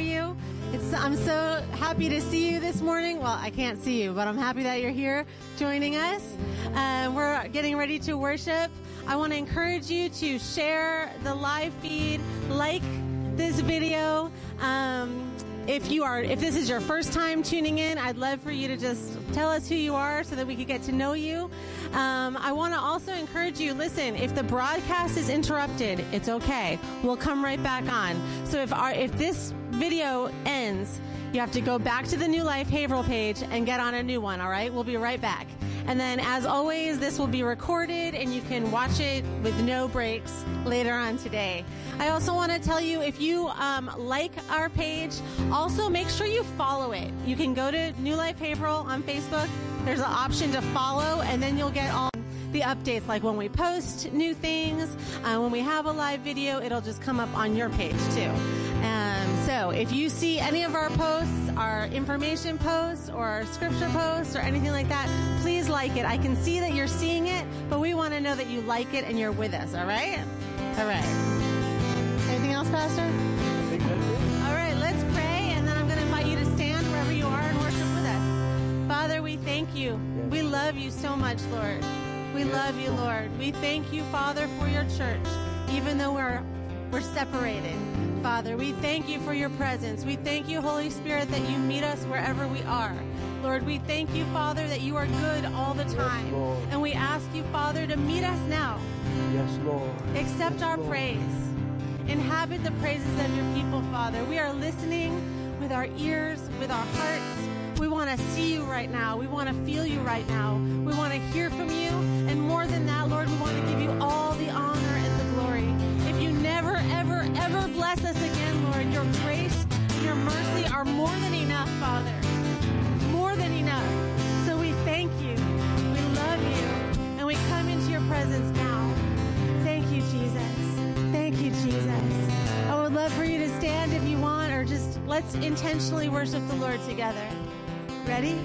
you? I'm so happy to see you this morning. Well, I can't see you, but I'm happy that you're here joining us. We're getting ready to worship. I want to encourage you to share the live feed, like this video. If this is your first time tuning in, I'd love for you to just tell us who you are so that we could get to know you. I want to also encourage you, listen, if the broadcast is interrupted, it's okay. We'll come right back on. So if this video ends, you have to go back to the New Life Haverhill page and get on a new one, all right? We'll be right back. And then, as always, this will be recorded, and you can watch it with no breaks later on today. I also want to tell you, if you like our page, also make sure you follow it. You can go to New Life Haverhill on Facebook. There's an option to follow, and then you'll get all the updates, like when we post new things, when we have a live video, it'll just come up on your page, too. So if you see any of our posts, our information posts or our scripture posts or anything like that, please like it. I can see that you're seeing it, but we want to know that you like it and you're with us, all right? All right. Anything else, Pastor? I think that's it. All right, let's pray, and then I'm going to invite you to stand wherever you are and worship with us. Father, we thank you. Yes. We love you so much, Lord. We love you, Lord. We thank you, Father, for your church, even though we're separated. Father, we thank you for your presence. We thank you, Holy Spirit, that you meet us wherever we are. Lord, we thank you, Father, that you are good all the time. Yes, Lord. And we ask you, Father, to meet us now. Yes, Lord. Accept our praise. Inhabit the praises of your people, Father. We are listening with our ears, with our hearts. We want to see you right now. We want to feel you right now. We want to hear from you. And more than that, Lord, we want to give you all the honor and the glory. Never, ever, ever bless us again, Lord. Your grace, your mercy are more than enough, Father. More than enough. So we thank you. We love you. And we come into your presence now. Thank you, Jesus. Thank you, Jesus. I would love for you to stand if you want, or just let's intentionally worship the Lord together. Ready?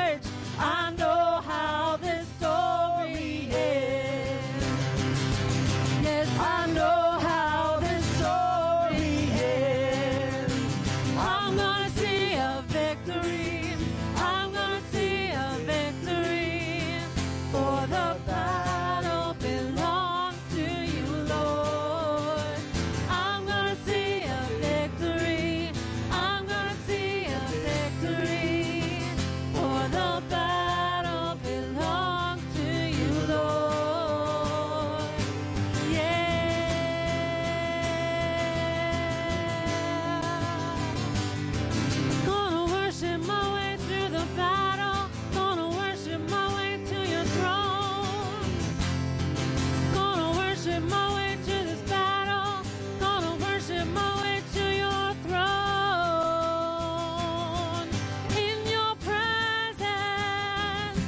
church. I know how this story ends. Yes, I know how this story ends. I'm gonna see a victory. I'm gonna see a victory. For the battle belongs to you, Lord. I'm gonna see a victory. I'm gonna see a victory. For the battle belongs to you, Lord. Yeah. Gonna worship my way through the battle. Gonna worship my way to your throne. Gonna worship my way to this battle. Gonna worship my way to your throne. In your presence.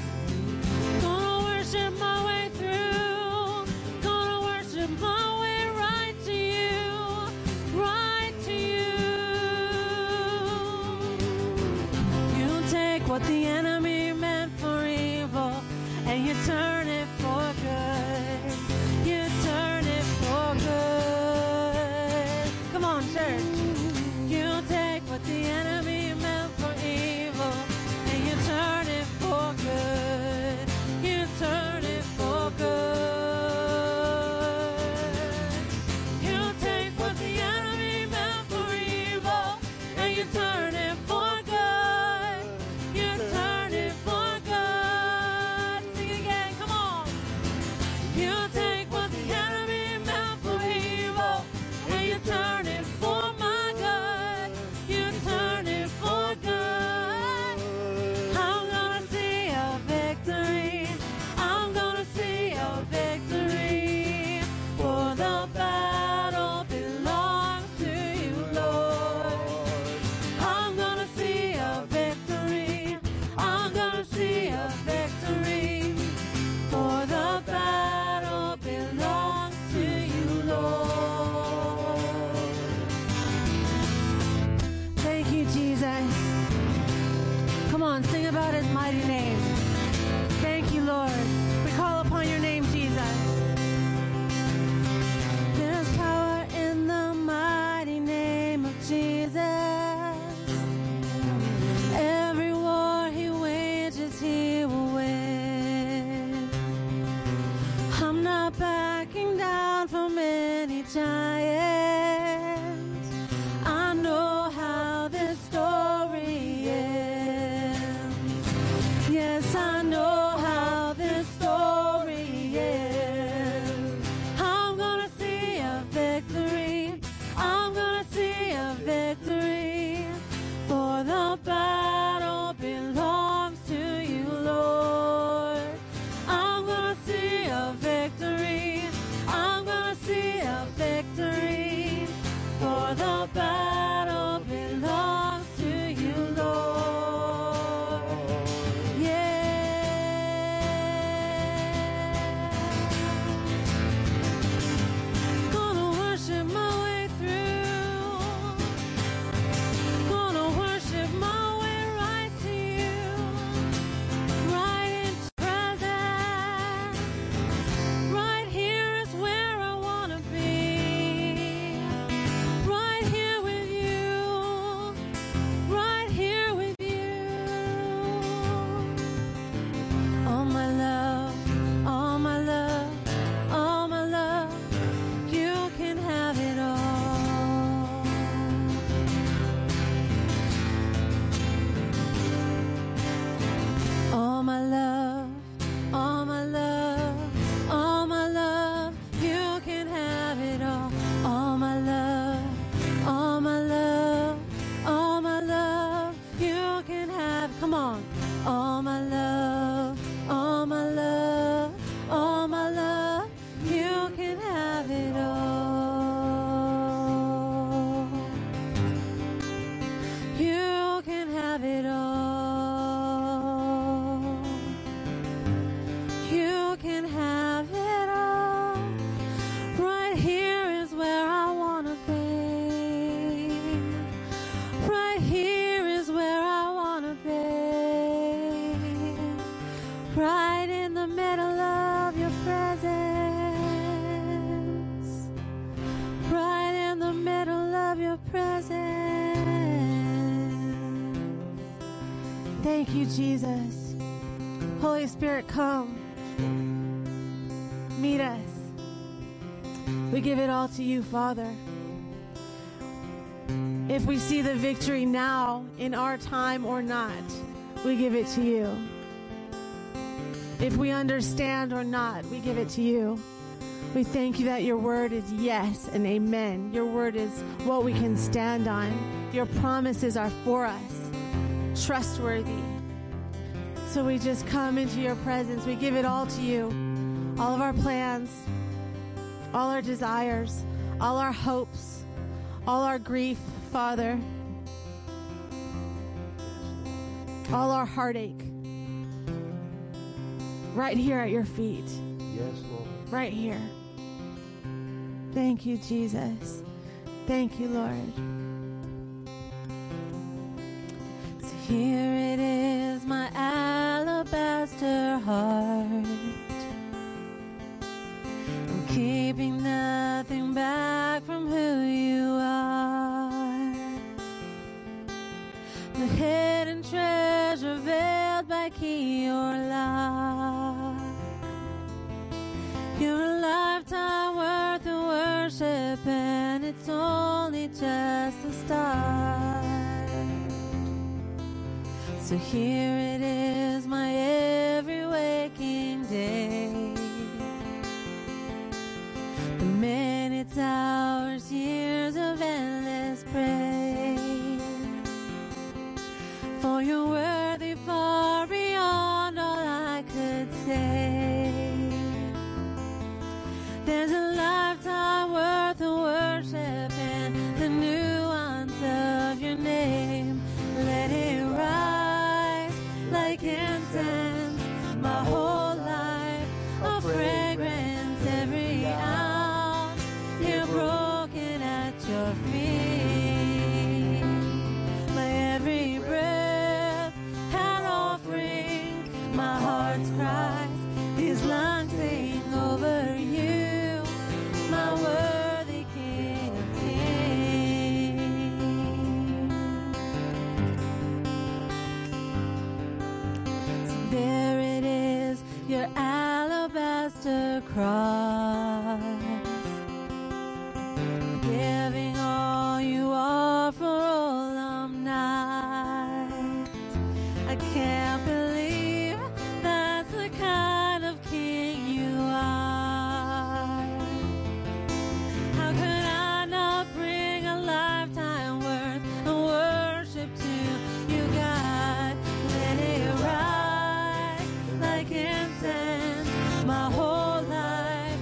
Gonna worship my way through. Gonna worship my way right to you. Right to you. You take what the enemy meant for evil and you turn it for good. You turn it for good. Come on, church. You take what the enemy meant for evil and you turn it for good. You turn it for good. You take what the enemy meant for evil and you turn it for good. You turn it for good. Sing it again, come on. You take what the enemy meant for evil and you turn it for my good. You turn it for good. I'm gonna see a victory. I'm gonna see a victory. For the battle belongs to you, Lord. I'm gonna see a victory. I'm gonna see a victory. For the battle belongs to you, Lord. Thank you, Jesus. Come on, sing about his mighty name. Thank you, Lord. We call upon your name, Jesus. There's power in the mighty name of Jesus. Every war he wages, he will win. I'm not backing down from any giant. I know how this story ends. Yes, I know how this story ends. I'm gonna see a victory. I'm gonna see a victory. For the battle belongs to you, Lord. I'm gonna see a victory. I'm gonna see a victory. For the battle belongs to you, Lord. Yeah. right in the middle of your presence, right in the middle of your presence. Thank you, Jesus. Holy Spirit, come. Meet us. We give it all to you, Father. If we see the victory now, in our time or not, we give it to you. If we understand or not, we give it to you. We thank you that your word is yes and amen. Your word is what we can stand on. Your promises are for us, trustworthy. So we just come into your presence. We give it all to you, all of our plans, all our desires, all our hopes, all our grief, Father, all our heartache, right here at your feet. Yes, Lord. Right here. Thank you, Jesus. Thank you, Lord. So here it is, my alabaster heart. I'm keeping nothing back from who you are. The hidden treasure veiled by key or lock. You're a lifetime worth of worship, and it's only just the start. So here it is, my every waking day. The minutes, hours, years of endless praise. For you're worthy, far beyond all I could say. There's a lifetime worth of worship and the nuance of your name. Let it rise like incense, my whole life, a fragrance every ounce. You're broken at your feet. My every breath, my heart's cries, these lines sing over you, my worthy King of Kings. So there it is, your alabaster cross, giving all you are for all I'm not. I can't believe kind of king you are. How could I not bring a lifetime worth of worship to you, God? Let it rise like incense, my whole life,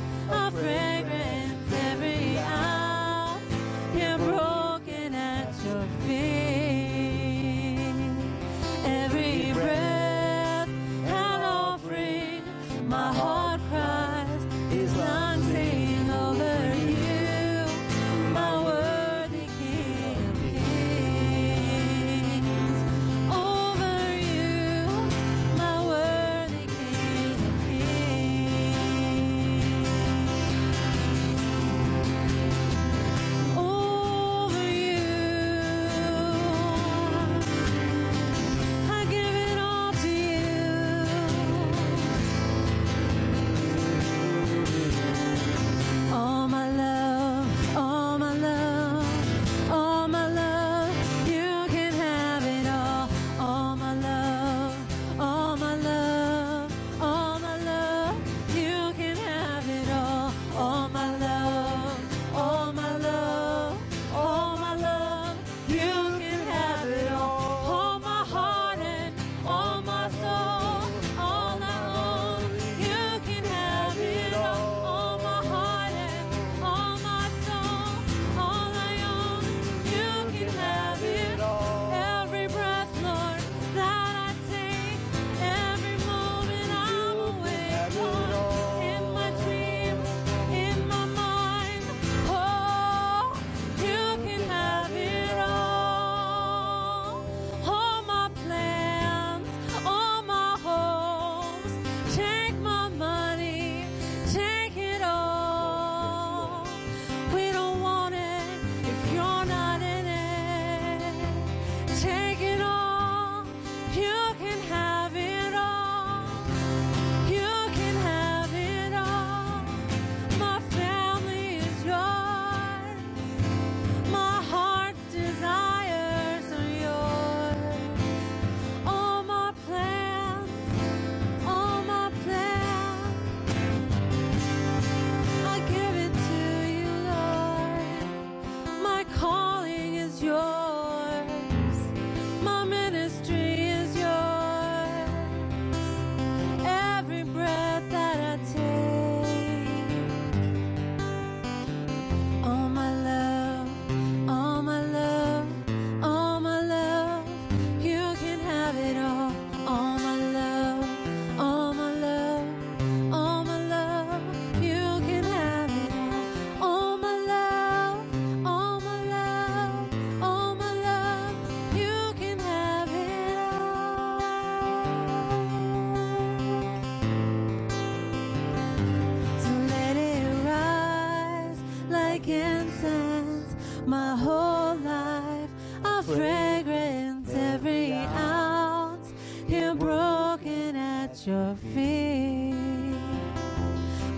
can sense my whole life, a fragrance every ounce, here broken at your feet.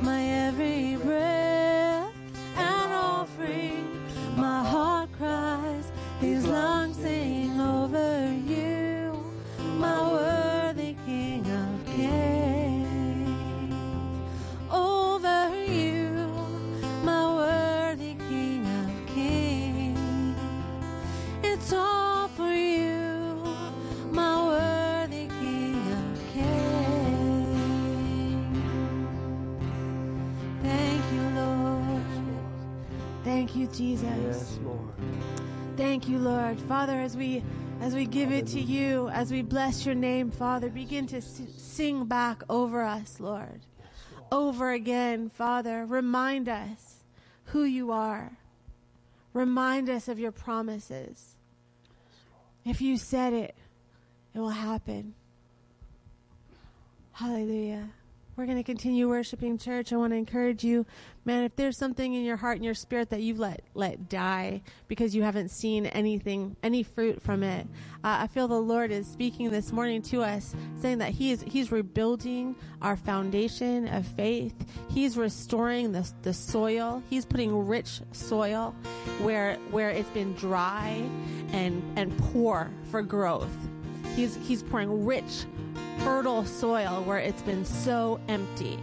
My every breath and offering, my heart cries, these lungs sing over you, my worthy King of Kings. Over you, my worthy King of Kings. It's all for you, my worthy King of Kings. Thank you, Lord. Thank you, Jesus. Yes, Lord. Thank you, Lord. Father, as we give it to you, as we bless your name, Father, begin to sing back over us, Lord. Over again, Father, remind us who you are. Remind us of your promises. If you said it, it will happen. Hallelujah. We're going to continue worshiping, church. I want to encourage you, man, if there's something in your heart and your spirit that you've let die because you haven't seen anything, any fruit from it, I feel the Lord is speaking this morning to us, saying that He's rebuilding our foundation of faith. He's restoring the soil. He's putting rich soil where it's been dry and poor for growth. He's pouring rich, fertile soil where it's been so empty.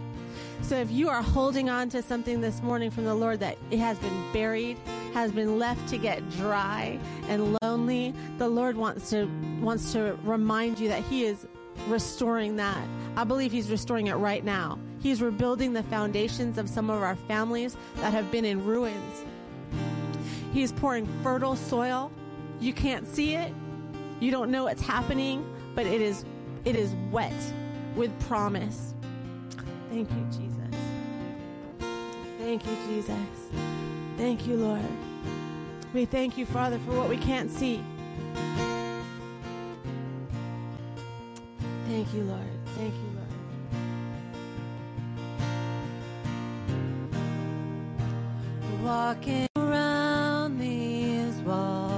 So if you are holding on to something this morning from the Lord that it has been buried, has been left to get dry and lonely, the Lord wants to remind you that He is restoring that. I believe He's restoring it right now. He's rebuilding the foundations of some of our families that have been in ruins. He's pouring fertile soil. You can't see it. You don't know what's happening, but it is wet with promise. Thank you, Jesus. Thank you, Jesus. Thank you, Lord. We thank you, Father, for what we can't see. Thank you, Lord. Thank you, Lord. Walking around these walls,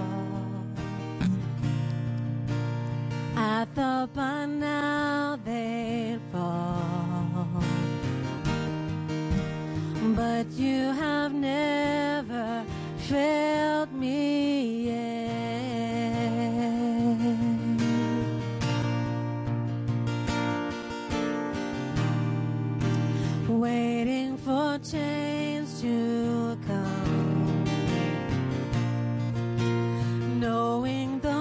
I thought by now they'd fall, but you have never failed me yet. Waiting for change to come, knowing the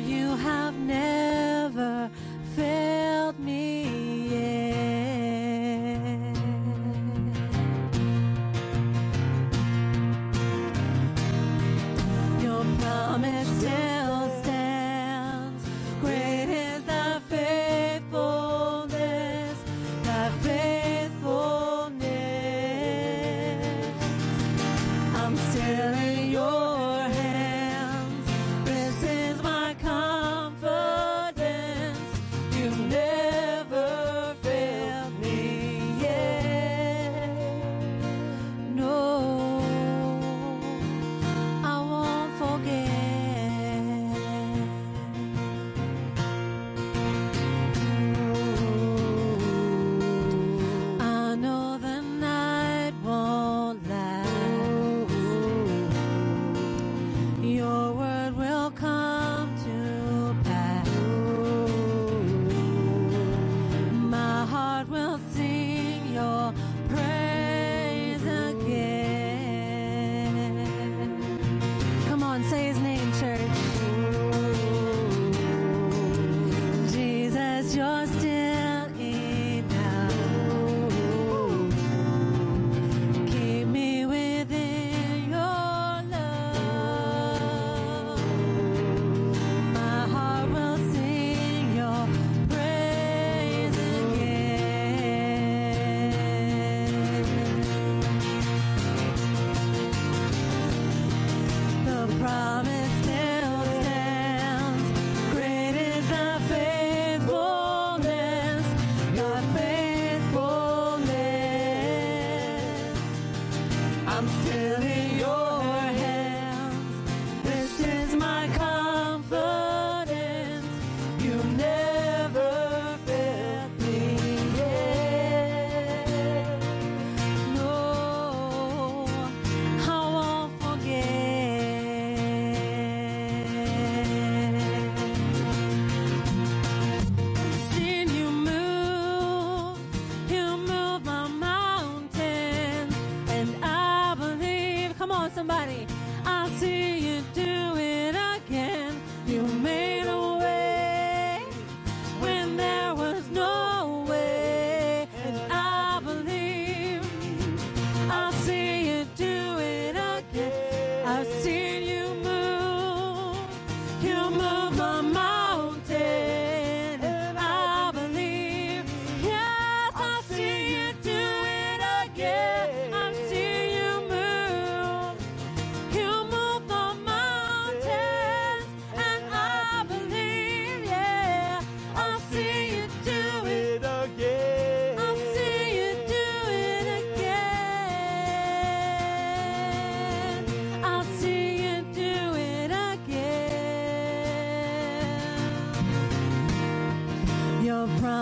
you have never failed me yet. Your promise still stands. Great is thy faithfulness.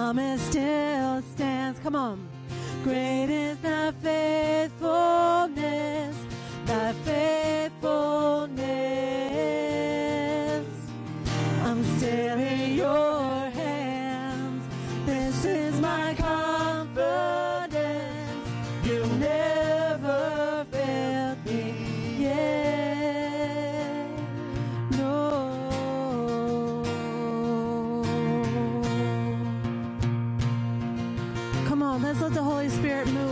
promise still stands. Come on. Great is thy faithfulness, thy faithfulness. I'm still in your hands. This is my confidence. You never failed me yet. No. Come on, let's let the Holy Spirit move.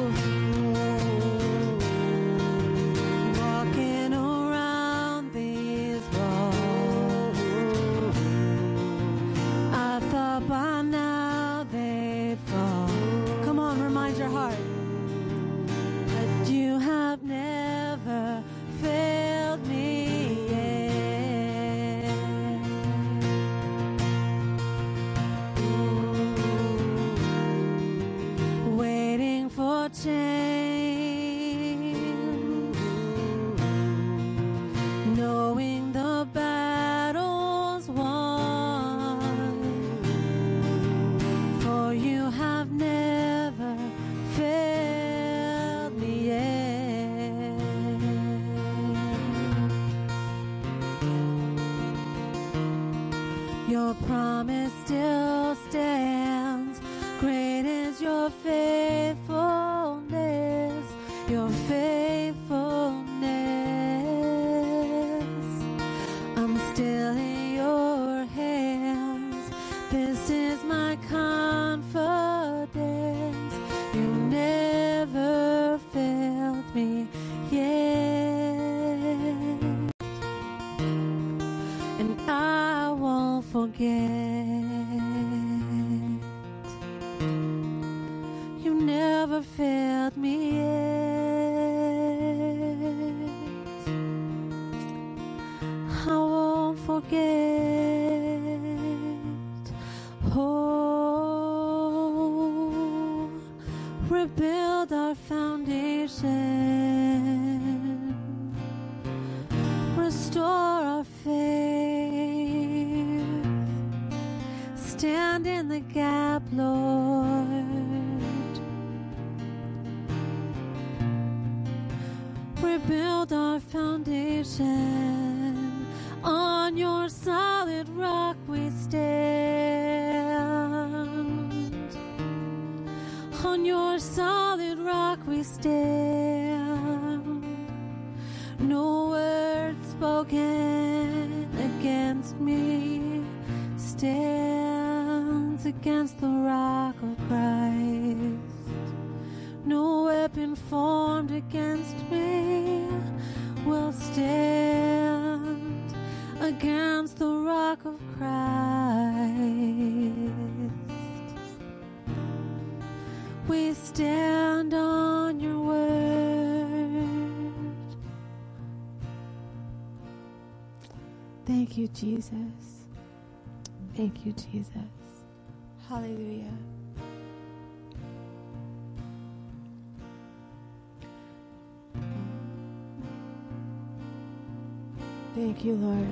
Thank you, Jesus. Thank you, Jesus. Hallelujah. Thank you, Lord.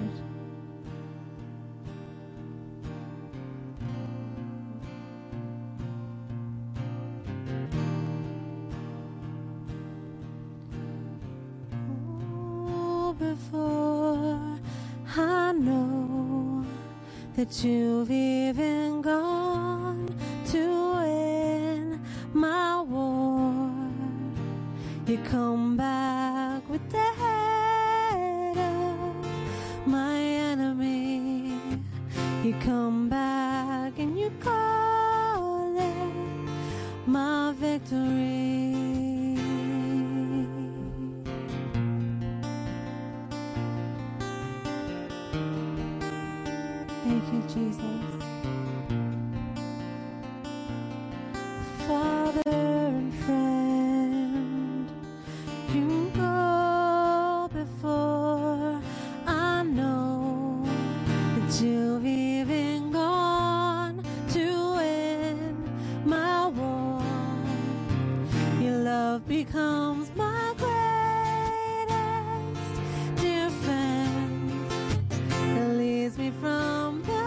That you've even gone to win my war. You come back with the head of my enemy. You come back and you call it my victory. Jesus, Father and friend, you go before. I know that you've even gone to win my war. Your love becomes my greatest defense that leads me from the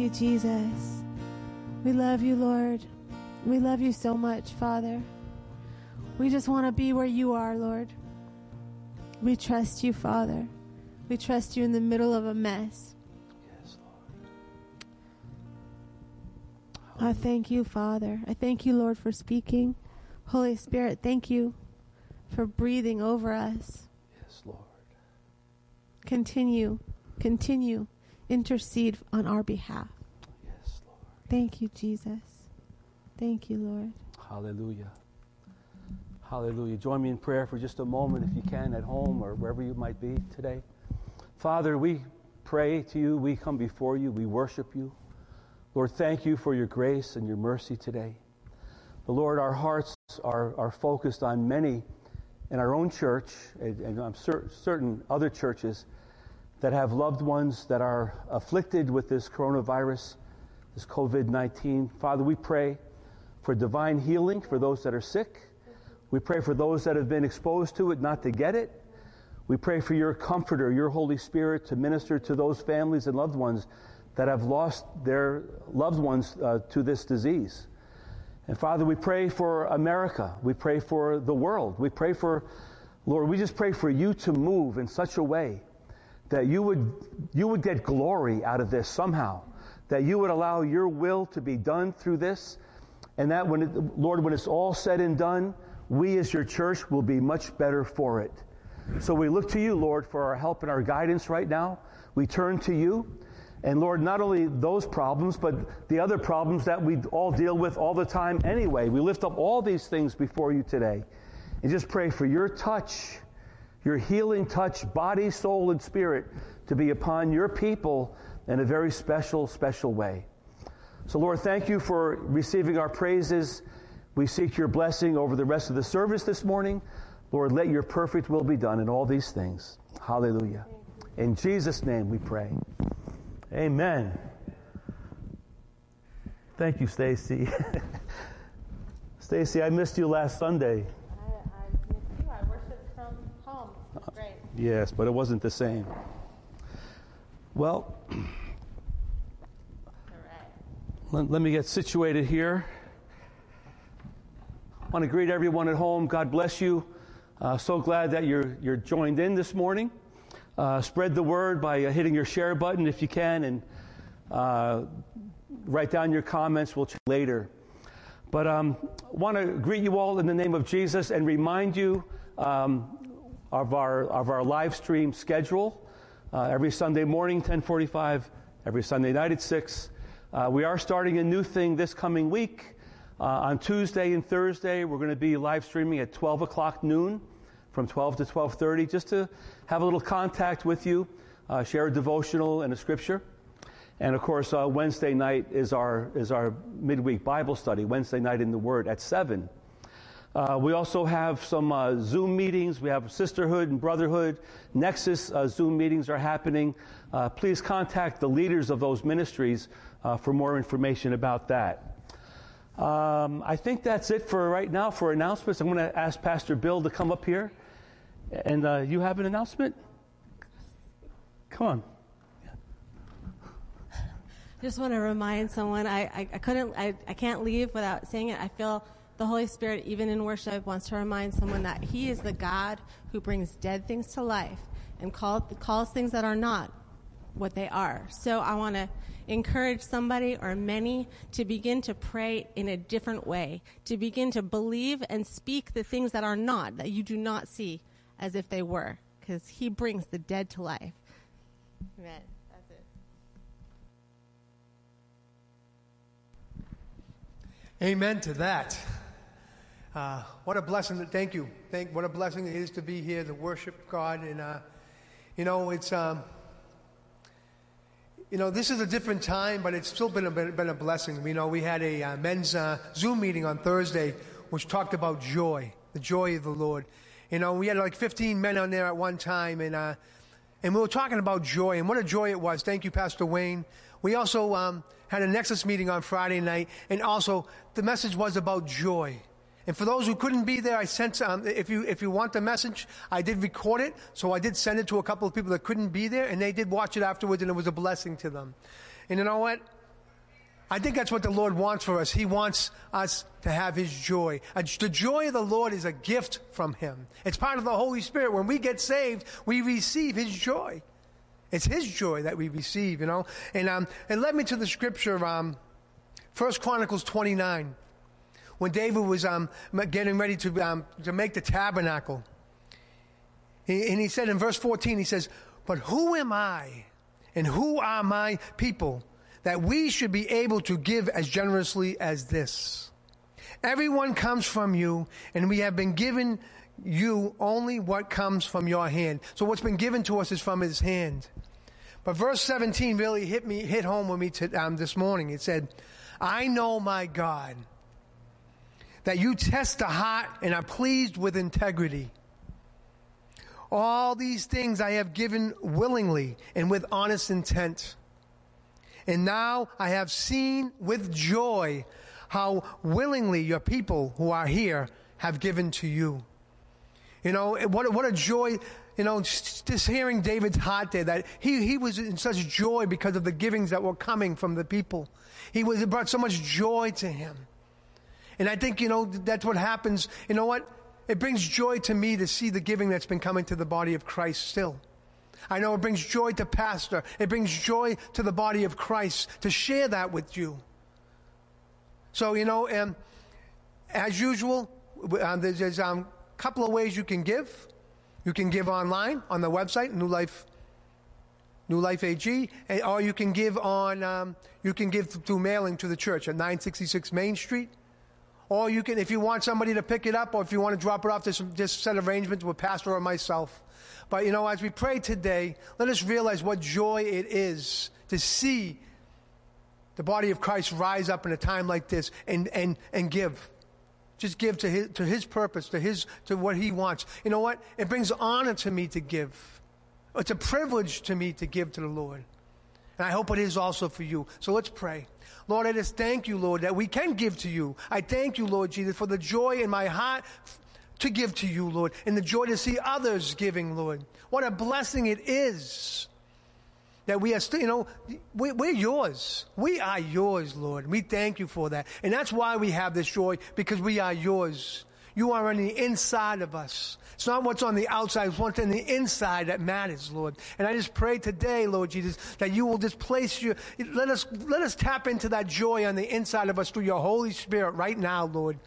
you, Jesus. We love you, Lord. We love you so much, Father. We just want to be where you are, Lord. We trust you, Father. We trust you in the middle of a mess. Yes, Lord. I thank you, Father. I thank you, Lord, for speaking. Holy Spirit, thank you for breathing over us. Yes, Lord. Continue. Intercede on our behalf. Yes, Lord. Thank you, Jesus. Thank you, Lord. Hallelujah. Hallelujah. Join me in prayer for just a moment, if you can, at home or wherever you might be today. Father, we pray to you. We come before you. We worship you. Lord, thank you for your grace and your mercy today. But Lord, our hearts are focused on many in our own church, and I'm certain other churches that have loved ones that are afflicted with this coronavirus, this COVID-19. Father, we pray for divine healing for those that are sick. We pray for those that have been exposed to it not to get it. We pray for your comforter, your Holy Spirit, to minister to those families and loved ones that have lost their loved ones to this disease. And Father, we pray for America. We pray for the world. We pray for, Lord, we just pray for you to move in such a way that you would get glory out of this somehow, that you would allow your will to be done through this, and that when it's all said and done, we as your church will be much better for it. So we look to you, Lord, for our help and our guidance right now. We turn to you. And Lord, not only those problems, but the other problems that we all deal with all the time anyway. We lift up all these things before you today. And just pray for your touch, your healing touch, body, soul, and spirit to be upon your people in a very special, special way. So Lord, thank you for receiving our praises. We seek your blessing over the rest of the service this morning. Lord, let your perfect will be done in all these things. Hallelujah. In Jesus' name we pray. Amen. Thank you, Stacy. Stacy, I missed you last Sunday. I missed you. I worshiped from home. It was great. Yes, but it wasn't the same. Well, all right. Let me get situated here. I want to greet everyone at home. God bless you. So glad that you're joined in this morning. Spread the word by hitting your share button if you can, and write down your comments. We'll check later. But I want to greet you all in the name of Jesus and remind you of our live stream schedule. Every Sunday morning, 10:45. Every Sunday night at 6. We are starting a new thing this coming week. On Tuesday and Thursday, we're going to be live streaming at 12 o'clock noon, from 12 to 12:30, just to have a little contact with you, share a devotional and a scripture. And of course, Wednesday night is our midweek Bible study, Wednesday night in the Word at 7. We also have some Zoom meetings. We have Sisterhood and Brotherhood. Nexus Zoom meetings are happening. Please contact the leaders of those ministries for more information about that. I think that's it for right now for announcements. I'm going to ask Pastor Bill to come up here. And you have an announcement? Come on. Yeah. Just want to remind someone, I can't leave without saying it. I feel the Holy Spirit, even in worship, wants to remind someone that He is the God who brings dead things to life and calls things that are not what they are. So I want to encourage somebody or many to begin to pray in a different way, to begin to believe and speak the things that are not, that you do not see as if they were, because He brings the dead to life. Amen. That's it. Amen to that. What a blessing. Thank you. What a blessing it is to be here to worship God. And, this is a different time, but it's still been a blessing. You know, we had a men's Zoom meeting on Thursday, which talked about joy, the joy of the Lord. You know, we had like 15 men on there at one time, and we were talking about joy, and what a joy it was. Thank you, Pastor Wayne. We also had a Nexus meeting on Friday night, and also the message was about joy. And for those who couldn't be there, I sent if you want the message, I did record it. So I did send it to a couple of people that couldn't be there, and they did watch it afterwards, and it was a blessing to them. And you know what? I think that's what the Lord wants for us. He wants us to have His joy. The joy of the Lord is a gift from Him. It's part of the Holy Spirit. When we get saved, we receive His joy. It's His joy that we receive, you know. And led me to the scripture, 1 Chronicles 29, when David was getting ready to make the tabernacle. And he said in verse 14, he says, "But who am I and who are my people that we should be able to give as generously as this? Everyone comes from you, and we have been given you only what comes from your hand." So what's been given to us is from His hand. But verse 17 really hit home with me this morning. It said, "I know, my God, that you test the heart and are pleased with integrity. All these things I have given willingly and with honest intent. And now I have seen with joy how willingly your people who are here have given to you." You know, what a joy, you know, just hearing David's heart there, that he was in such joy because of the givings that were coming from the people. It brought so much joy to him. And I think, you know, that's what happens. You know what? It brings joy to me to see the giving that's been coming to the body of Christ still. I know it brings joy to Pastor. It brings joy to the body of Christ to share that with you. So, you know, as usual, there's a couple of ways you can give. You can give online on the website, New Life AG, or you can give through mailing to the church at 966 Main Street. Or you can, if you want somebody to pick it up, or if you want to drop it off, there's just set arrangements with Pastor or myself. But, you know, as we pray today, let us realize what joy it is to see the body of Christ rise up in a time like this and give. Just give to his purpose, to what He wants. You know what? It brings honor to me to give. It's a privilege to me to give to the Lord. And I hope it is also for you. So let's pray. Lord, I just thank You, Lord, that we can give to You. I thank You, Lord Jesus, for the joy in my heart to give to You, Lord, and the joy to see others giving, Lord. What a blessing it is that we are still, you know, we're Yours. We are Yours, Lord. We thank You for that. And that's why we have this joy, because we are Yours. You are on the inside of us. It's not what's on the outside, it's what's on the inside that matters, Lord. And I just pray today, Lord Jesus, that You will just place Your, let us tap into that joy on the inside of us through Your Holy Spirit right now, Lord.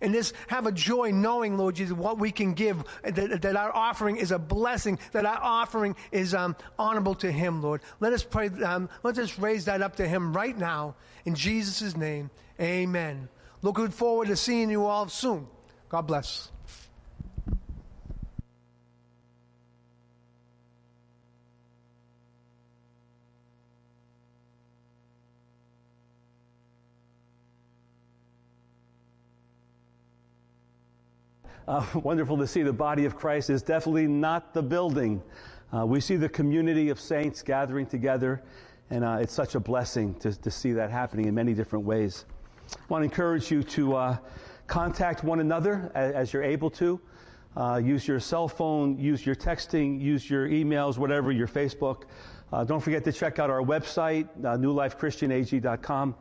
And just have a joy knowing, Lord Jesus, what we can give, that our offering is a blessing, that our offering is honorable to Him, Lord. Let us pray, let us raise that up to Him right now. In Jesus' name, amen. Looking forward to seeing you all soon. God bless. Wonderful to see the body of Christ is definitely not the building. We see the community of saints gathering together, and it's such a blessing to see that happening in many different ways. I want to encourage you to contact one another as you're able to. Use your cell phone, use your texting, use your emails, whatever, your Facebook. Don't forget to check out our website, newlifechristianag.com.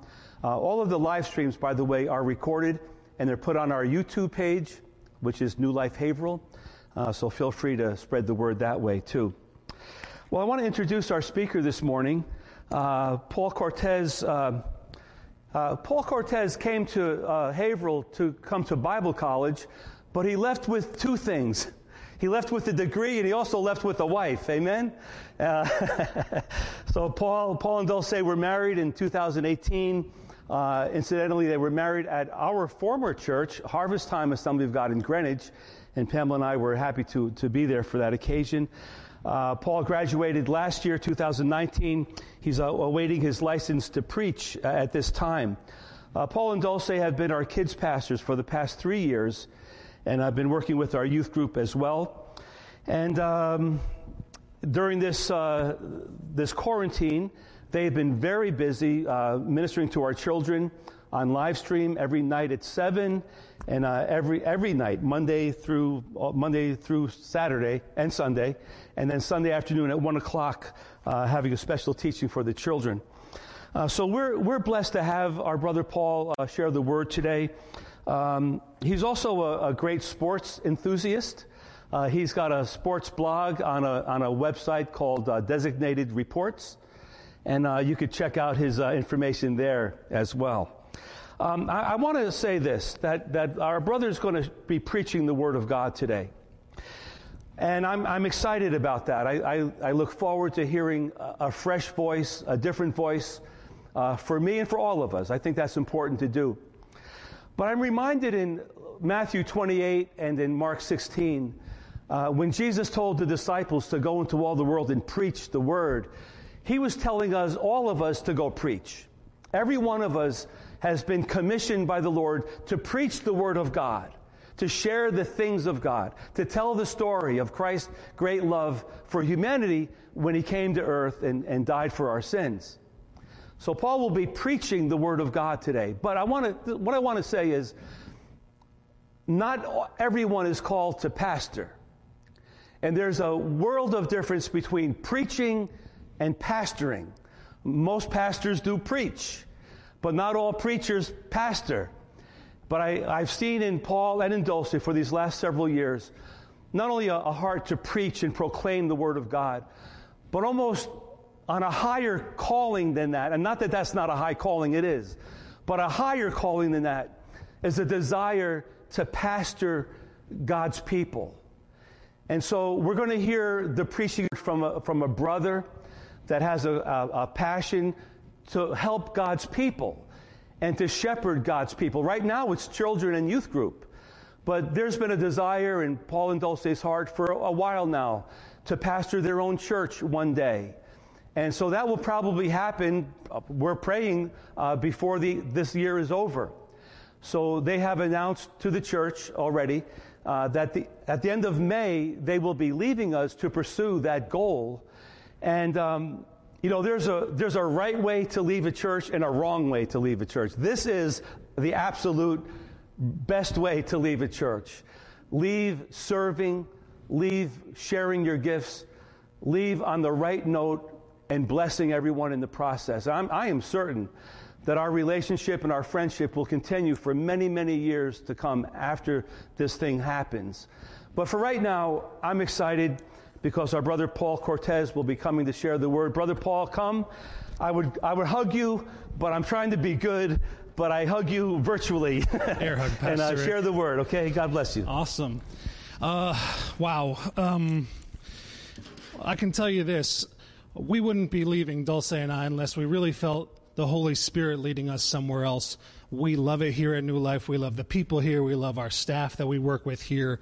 All of the live streams, by the way, are recorded, and they're put on our YouTube page, which is New Life Haverhill. So feel free to spread the word that way, too. Well, I want to introduce our speaker this morning, Paul Cortese. Paul Cortese came to Haverhill to come to Bible college, but he left with two things. He left with a degree, and he also left with a wife. Amen? So Paul and Dulce were married in 2018. Incidentally, they were married at our former church, Harvest Time Assembly of God in Greenwich, and Pamela and I were happy to be there for that occasion. Paul graduated last year, 2019. He's awaiting his license to preach at this time. Paul and Dulce have been our kids' pastors for the past 3 years, and I've been working with our youth group as well. And during this quarantine, they've been very busy ministering to our children on live stream every night at 7, and every night, Monday through Saturday and Sunday, and then Sunday afternoon at 1 o'clock, having a special teaching for the children. So we're blessed to have our brother Paul share the word today. He's also a great sports enthusiast. He's got a sports blog on a website called Designated Reports, and you could check out his information there as well. I want to say this, that our brother's going to be preaching the Word of God today. And I'm excited about that. I look forward to hearing a fresh voice, a different voice, for me and for all of us. I think that's important to do. But I'm reminded in Matthew 28 and in Mark 16, when Jesus told the disciples to go into all the world and preach the Word, He was telling us, all of us, to go preach. Every one of us has been commissioned by the Lord to preach the Word of God, to share the things of God, to tell the story of Christ's great love for humanity when He came to earth and died for our sins. So Paul will be preaching the Word of God today. But what I want to say is, not everyone is called to pastor. And there's a world of difference between preaching and pastoring. Most pastors do preach, but not all preachers pastor. But I've seen in Paul and in Dulce for these last several years, not only a heart to preach and proclaim the Word of God, but almost on a higher calling than that. And not that that's not a high calling, it is. But a higher calling than that is a desire to pastor God's people. And so we're going to hear the preaching from a brother that has a passion to help God's people and to shepherd God's people. Right now it's children and youth group, but there's been a desire in Paul and Dulce's heart for a while now to pastor their own church one day. And so that will probably happen, we're praying, before this year is over. So they have announced to the church already that at the end of May they will be leaving us to pursue that goal. And there's a right way to leave a church and a wrong way to leave a church. This is the absolute best way to leave a church. Leave serving, leave sharing your gifts, leave on the right note and blessing everyone in the process. I am certain that our relationship and our friendship will continue for many, many years to come after this thing happens. But for right now, I'm excited because our brother Paul Cortese will be coming to share the word. Brother Paul, come. I would hug you, but I'm trying to be good, but I hug you virtually. Air hug, Pastor. And share the word, okay? God bless you. Awesome. Wow. I can tell you this. We wouldn't be leaving, Dulce and I, unless we really felt the Holy Spirit leading us somewhere else. We love it here at New Life. We love the people here. We love our staff that we work with here.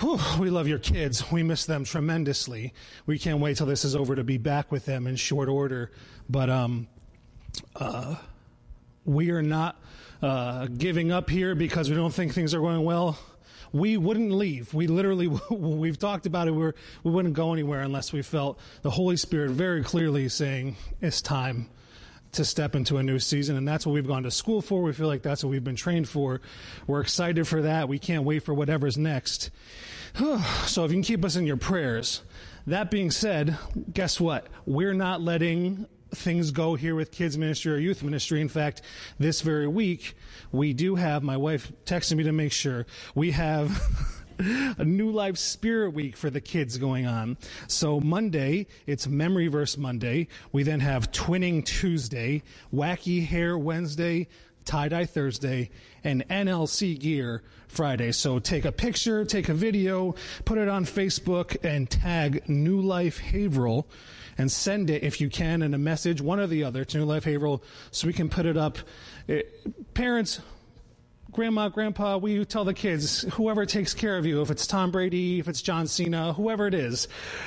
Whew, we love your kids. We miss them tremendously. We can't wait till this is over to be back with them in short order. But we are not giving up here because we don't think things are going well. We wouldn't leave. We literally, we've talked about it. We wouldn't go anywhere unless we felt the Holy Spirit very clearly saying it's time to step into a new season. And that's what we've gone to school for. We feel like that's what we've been trained for. We're excited for that. We can't wait for whatever's next. So if you can keep us in your prayers. That being said, guess what? We're not letting things go here with kids ministry or youth ministry. In fact, this very week, we do have, my wife texted me to make sure, we have a New Life Spirit Week for the kids going on. So Monday, it's Memory Verse Monday. We then have Twinning Tuesday, Wacky Hair Wednesday, Tie-Dye Thursday, and NLC Gear Friday. So take a picture, take a video, put it on Facebook, and tag New Life Haverhill, and send it, if you can, in a message, one or the other, to New Life Haverhill, so we can put it up. Parents, Grandma, Grandpa, we tell the kids, whoever takes care of you, if it's Tom Brady, if it's John Cena, whoever it is,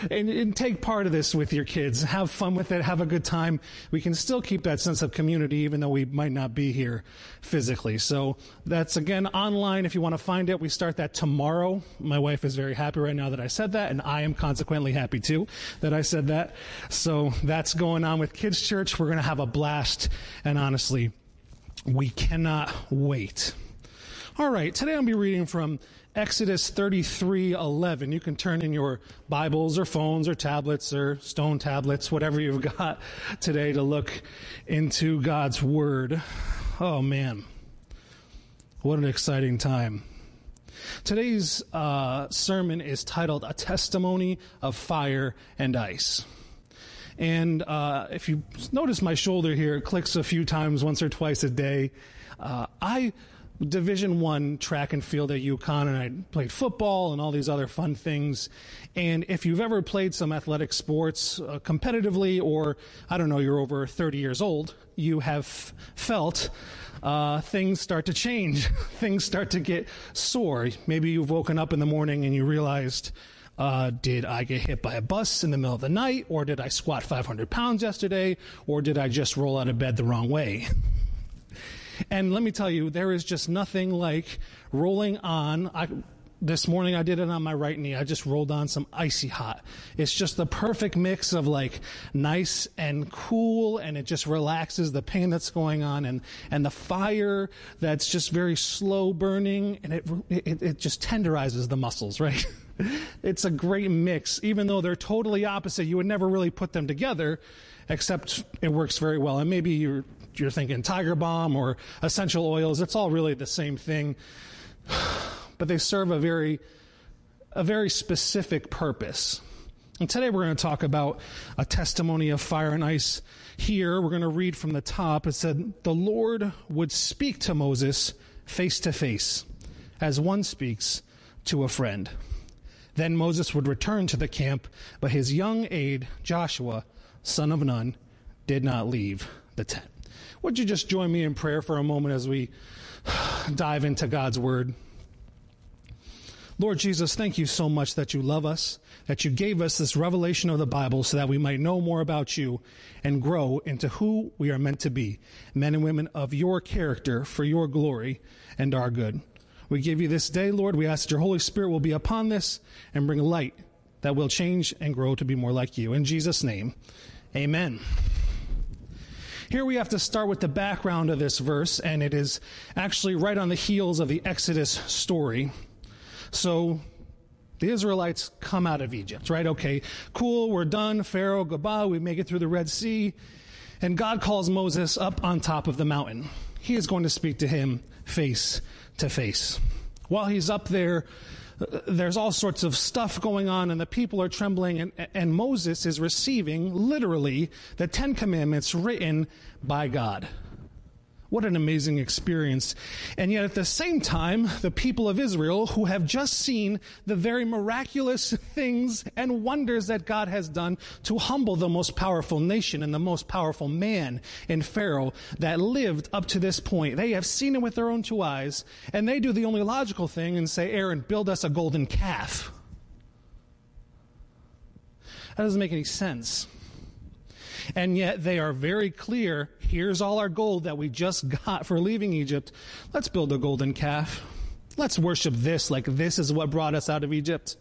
and take part of this with your kids. Have fun with it. Have a good time. We can still keep that sense of community, even though we might not be here physically. So that's, again, online if you want to find it. We start that tomorrow. My wife is very happy right now that I said that, and I am consequently happy, too, that I said that. So that's going on with Kids Church. We're going to have a blast, and honestly, we cannot wait. All right, today I'll be reading from Exodus 33:11. You can turn in your Bibles or phones or tablets or stone tablets, whatever you've got today to look into God's Word. Oh, man, what an exciting time. Today's sermon is titled A Testimony of Fire and Ice. And if you notice my shoulder here, it clicks a few times, once or twice a day. I Division I track and field at UConn, and I played football and all these other fun things. And if you've ever played some athletic sports competitively, or, I don't know, you're over 30 years old, you have felt things start to change. Things start to get sore. Maybe you've woken up in the morning and you realized, did I get hit by a bus in the middle of the night, or did I squat 500 pounds yesterday, or did I just roll out of bed the wrong way? And let me tell you, there is just nothing like rolling on. This morning I did it on my right knee. I just rolled on some icy hot. It's just the perfect mix of like nice and cool, and it just relaxes the pain that's going on, and the fire that's just very slow burning, and it just tenderizes the muscles, right? It's a great mix. Even though they're totally opposite, you would never really put them together, except it works very well. And maybe you're thinking Tiger Balm or essential oils. It's all really the same thing. But they serve a very specific purpose. And today we're going to talk about a testimony of fire and ice. Here, we're going to read from the top. It said, the Lord would speak to Moses face to face, as one speaks to a friend. Then Moses would return to the camp, but his young aide, Joshua, son of Nun, did not leave the tent. Would you just join me in prayer for a moment as we dive into God's word? Lord Jesus, thank you so much that you love us, that you gave us this revelation of the Bible so that we might know more about you and grow into who we are meant to be, men and women of your character for your glory and our good. We give you this day, Lord. We ask that your Holy Spirit will be upon this and bring light that will change and grow to be more like you. In Jesus' name, amen. Here we have to start with the background of this verse, and it is actually right on the heels of the Exodus story. So the Israelites come out of Egypt, right? Okay, cool, we're done. Pharaoh, goodbye, we make it through the Red Sea. And God calls Moses up on top of the mountain. He is going to speak to him face to face. While he's up there, there's all sorts of stuff going on, and the people are trembling, and Moses is receiving, literally, the Ten Commandments written by God. What an amazing experience. And yet at the same time, the people of Israel, who have just seen the very miraculous things and wonders that God has done to humble the most powerful nation and the most powerful man in Pharaoh that lived up to this point, they have seen it with their own two eyes, and they do the only logical thing and say, Aaron, build us a golden calf. That doesn't make any sense. And yet they are very clear, here's all our gold that we just got for leaving Egypt. Let's build a golden calf. Let's worship this, like this is what brought us out of Egypt.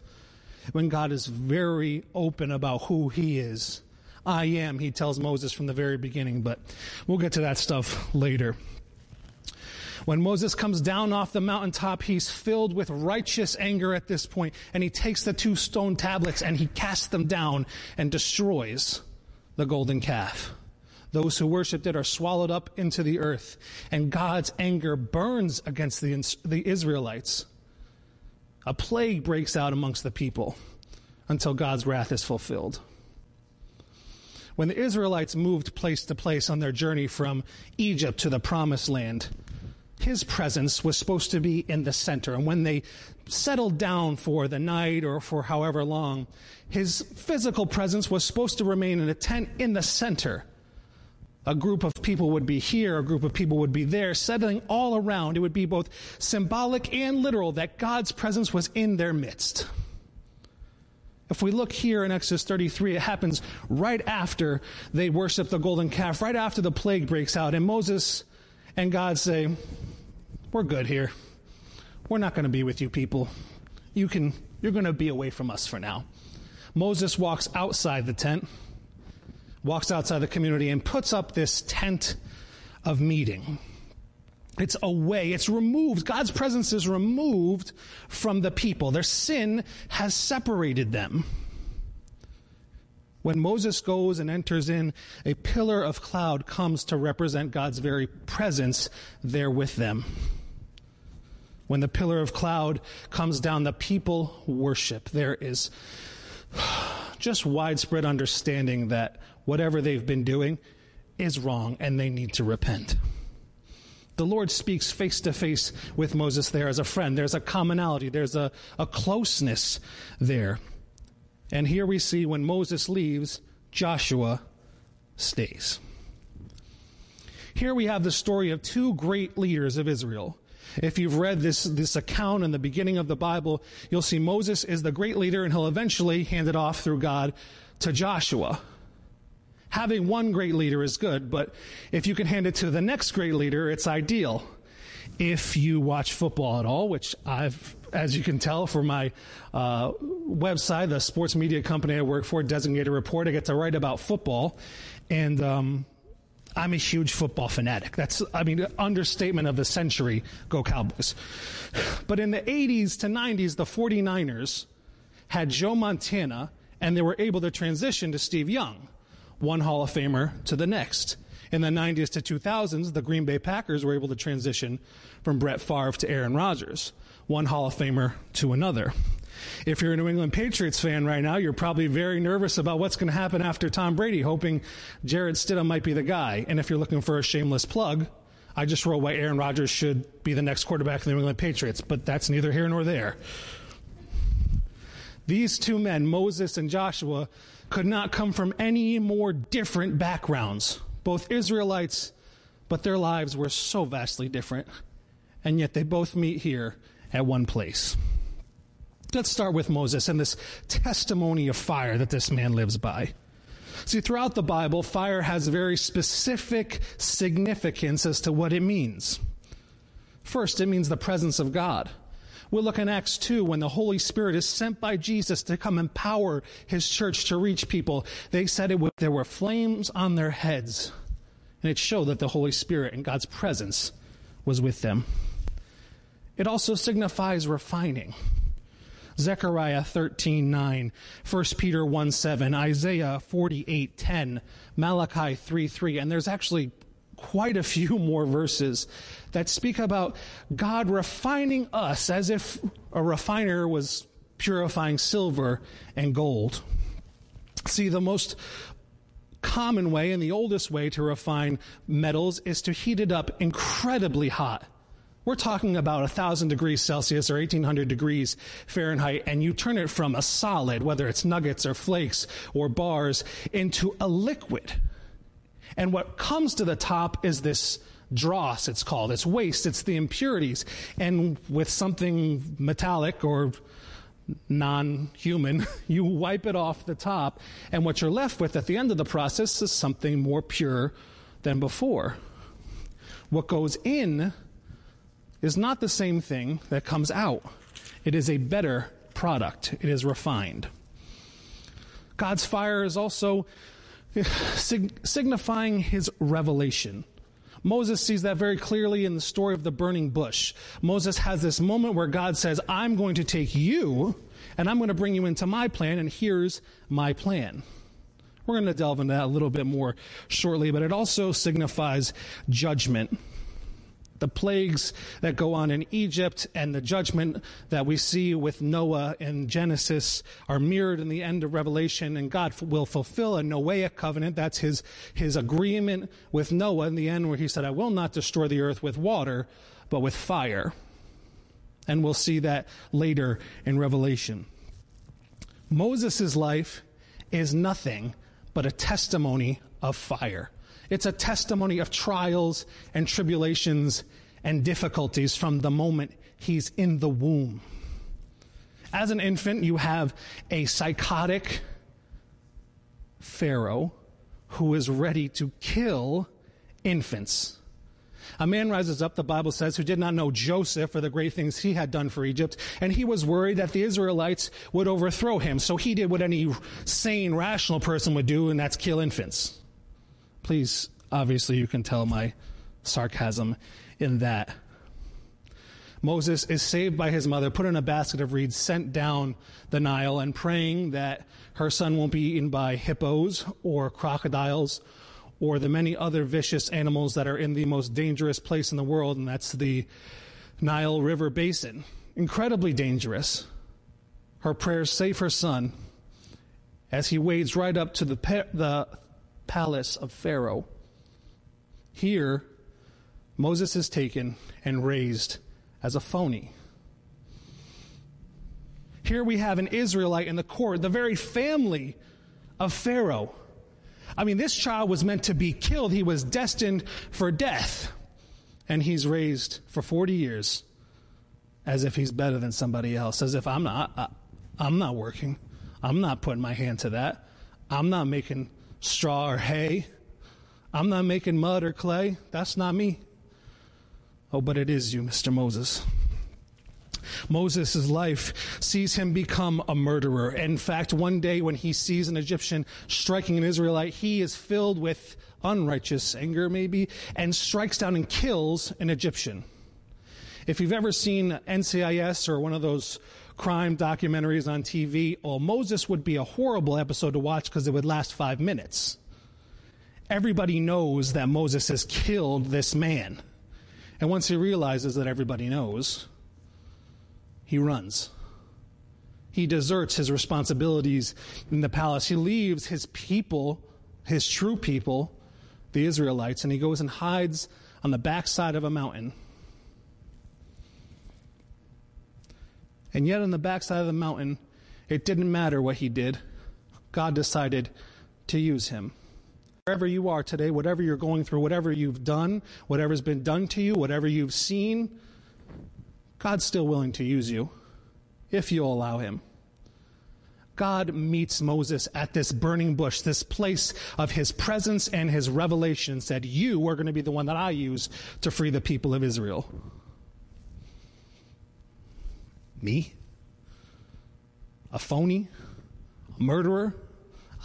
When God is very open about who he is. I am, he tells Moses from the very beginning, but we'll get to that stuff later. When Moses comes down off the mountaintop, he's filled with righteous anger at this point, and he takes the two stone tablets and he casts them down and destroys the golden calf. Those who worshiped it are swallowed up into the earth, and God's anger burns against the Israelites. A plague breaks out amongst the people until God's wrath is fulfilled. When the Israelites moved place to place on their journey from Egypt to the Promised Land, his presence was supposed to be in the center. And when they settled down for the night or for however long, his physical presence was supposed to remain in a tent in the center. A group of people would be here, a group of people would be there, settling all around. It would be both symbolic and literal that God's presence was in their midst. If we look here in Exodus 33, it happens right after they worship the golden calf, right after the plague breaks out. And Moses and God say, we're good here. We're not going to be with you people. You're going to be away from us for now. Moses walks outside the tent, walks outside the community, and puts up this tent of meeting. It's away. It's removed. God's presence is removed from the people. Their sin has separated them. When Moses goes and enters in, a pillar of cloud comes to represent God's very presence there with them. When the pillar of cloud comes down, the people worship. There is just widespread understanding that whatever they've been doing is wrong and they need to repent. The Lord speaks face to face with Moses there as a friend. There's a commonality. There's a closeness there. And here we see when Moses leaves, Joshua stays. Here we have the story of two great leaders of Israel. If you've read this account in the beginning of the Bible, you'll see Moses is the great leader, and he'll eventually hand it off through God to Joshua. Having one great leader is good, but if you can hand it to the next great leader, it's ideal. If you watch football at all, which I've, as you can tell for my website, the sports media company I work for, Designated Report, I get to write about football, and I'm a huge football fanatic. That's, understatement of the century, go Cowboys. But in the 80s to 90s, the 49ers had Joe Montana, and they were able to transition to Steve Young, one Hall of Famer to the next. In the 90s to 2000s, the Green Bay Packers were able to transition from Brett Favre to Aaron Rodgers, one Hall of Famer to another. If you're a New England Patriots fan right now, you're probably very nervous about what's going to happen after Tom Brady, hoping Jared Stidham might be the guy. And if you're looking for a shameless plug, I just wrote why Aaron Rodgers should be the next quarterback of the New England Patriots, but that's neither here nor there. These two men, Moses and Joshua, could not come from any more different backgrounds, both Israelites, but their lives were so vastly different, and yet they both meet here at one place. Let's start with Moses and this testimony of fire that this man lives by. See, throughout the Bible, fire has very specific significance as to what it means. First, it means the presence of God. We'll look in Acts 2 when the Holy Spirit is sent by Jesus to come empower his church to reach people. They said there were flames on their heads, and it showed that the Holy Spirit and God's presence was with them. It also signifies refining. Zechariah 13:9, 1 Peter 1:7, Isaiah 48:10, Malachi 3:3, and there's actually quite a few more verses that speak about God refining us as if a refiner was purifying silver and gold. See, the most common way and the oldest way to refine metals is to heat it up incredibly hot. We're talking about 1,000 degrees Celsius or 1,800 degrees Fahrenheit, and you turn it from a solid, whether it's nuggets or flakes or bars, into a liquid. And what comes to the top is this dross, it's called. It's waste. It's the impurities. And with something metallic or non-human, you wipe it off the top, and what you're left with at the end of the process is something more pure than before. What goes in is not the same thing that comes out. It is a better product. It is refined. God's fire is also signifying his revelation. Moses sees that very clearly in the story of the burning bush. Moses has this moment where God says, I'm going to take you and I'm going to bring you into my plan, and here's my plan. We're going to delve into that a little bit more shortly, but it also signifies judgment. The plagues that go on in Egypt and the judgment that we see with Noah in Genesis are mirrored in the end of Revelation, and God will fulfill a Noahic covenant. That's his agreement with Noah in the end, where he said, I will not destroy the earth with water, but with fire. And we'll see that later in Revelation. Moses' life is nothing but a testimony of fire. It's a testimony of trials and tribulations and difficulties from the moment he's in the womb. As an infant, you have a psychotic Pharaoh who is ready to kill infants. A man rises up, the Bible says, who did not know Joseph or the great things he had done for Egypt, and he was worried that the Israelites would overthrow him. So he did what any sane, rational person would do, and that's kill infants. Please, obviously, you can tell my sarcasm in that. Moses is saved by his mother, put in a basket of reeds, sent down the Nile, and praying that her son won't be eaten by hippos or crocodiles or the many other vicious animals that are in the most dangerous place in the world, and that's the Nile River Basin. Incredibly dangerous. Her prayers save her son as he wades right up to the palace of Pharaoh. Here, Moses is taken and raised as a phony. Here we have an Israelite in the court, the very family of Pharaoh. I mean, this child was meant to be killed. He was destined for death. And he's raised for 40 years as if he's better than somebody else, as if I'm not working. I'm not putting my hand to that. I'm not making straw or hay. I'm not making mud or clay. That's not me. Oh, but it is you, Mr. Moses. Moses' life sees him become a murderer. In fact, one day when he sees an Egyptian striking an Israelite, he is filled with unrighteous anger, maybe, and strikes down and kills an Egyptian. If you've ever seen NCIS or one of those crime documentaries on TV, well, Moses would be a horrible episode to watch because it would last 5 minutes. Everybody knows that Moses has killed this man. And once he realizes that everybody knows, he runs. He deserts his responsibilities in the palace. He leaves his people, his true people, the Israelites, and he goes and hides on the backside of a mountain. And yet on the backside of the mountain, it didn't matter what he did. God decided to use him. Wherever you are today, whatever you're going through, whatever you've done, whatever's been done to you, whatever you've seen, God's still willing to use you, if you'll allow him. God meets Moses at this burning bush, this place of his presence and his revelation, said, you are going to be the one that I use to free the people of Israel. Me? A phony? A murderer?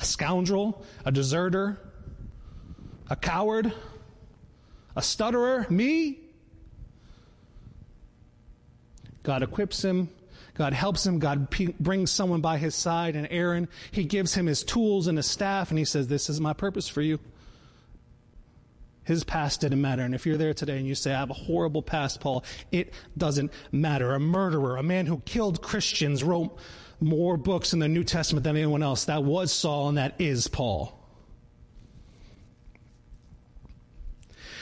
A scoundrel? A deserter? A coward? A stutterer? Me? God equips him. God helps him. God brings someone by his side, and Aaron, he gives him his tools and his staff, and he says, this is my purpose for you. His past didn't matter. And if you're there today and you say, I have a horrible past, Paul, it doesn't matter. A murderer, a man who killed Christians, wrote more books in the New Testament than anyone else. That was Saul, and that is Paul.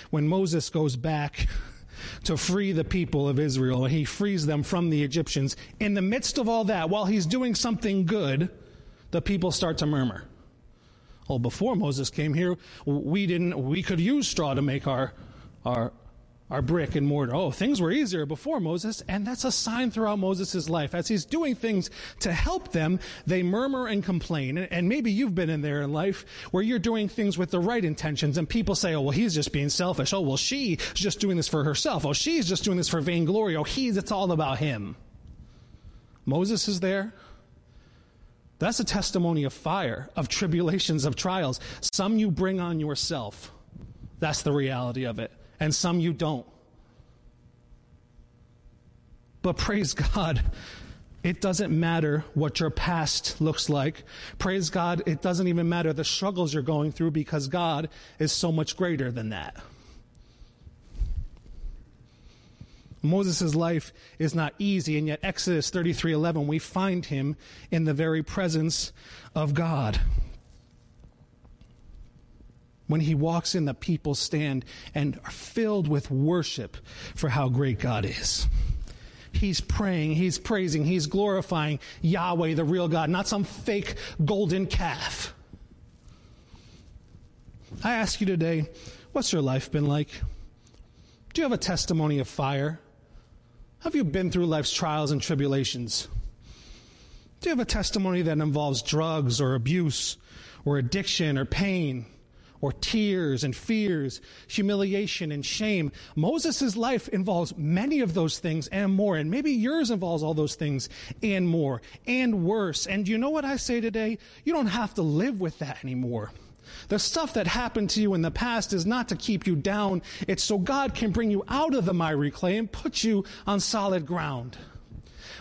When Moses goes back to free the people of Israel, he frees them from the Egyptians. In the midst of all that, while he's doing something good, the people start to murmur. Well, before Moses came here, we could use straw to make our brick and mortar. Oh, things were easier before Moses, and that's a sign throughout Moses' life. As he's doing things to help them, they murmur and complain. And maybe you've been in there in life where you're doing things with the right intentions, and people say, oh, well, he's just being selfish. Oh, well, she's just doing this for herself. Oh, she's just doing this for vainglory. Oh, it's all about him. Moses is there. That's a testimony of fire, of tribulations, of trials. Some you bring on yourself. That's the reality of it. And some you don't. But praise God, it doesn't matter what your past looks like. Praise God, it doesn't even matter the struggles you're going through, because God is so much greater than that. Moses' life is not easy, and yet Exodus 33:11, we find him in the very presence of God. When he walks in, the people stand and are filled with worship for how great God is. He's praying, he's praising, he's glorifying Yahweh, the real God, not some fake golden calf. I ask you today, what's your life been like? Do you have a testimony of fire? Have you been through life's trials and tribulations? Do you have a testimony that involves drugs or abuse or addiction or pain? Or tears and fears, humiliation and shame. Moses' life involves many of those things and more. And maybe yours involves all those things and more and worse. And you know what I say today? You don't have to live with that anymore. The stuff that happened to you in the past is not to keep you down. It's so God can bring you out of the miry clay and put you on solid ground.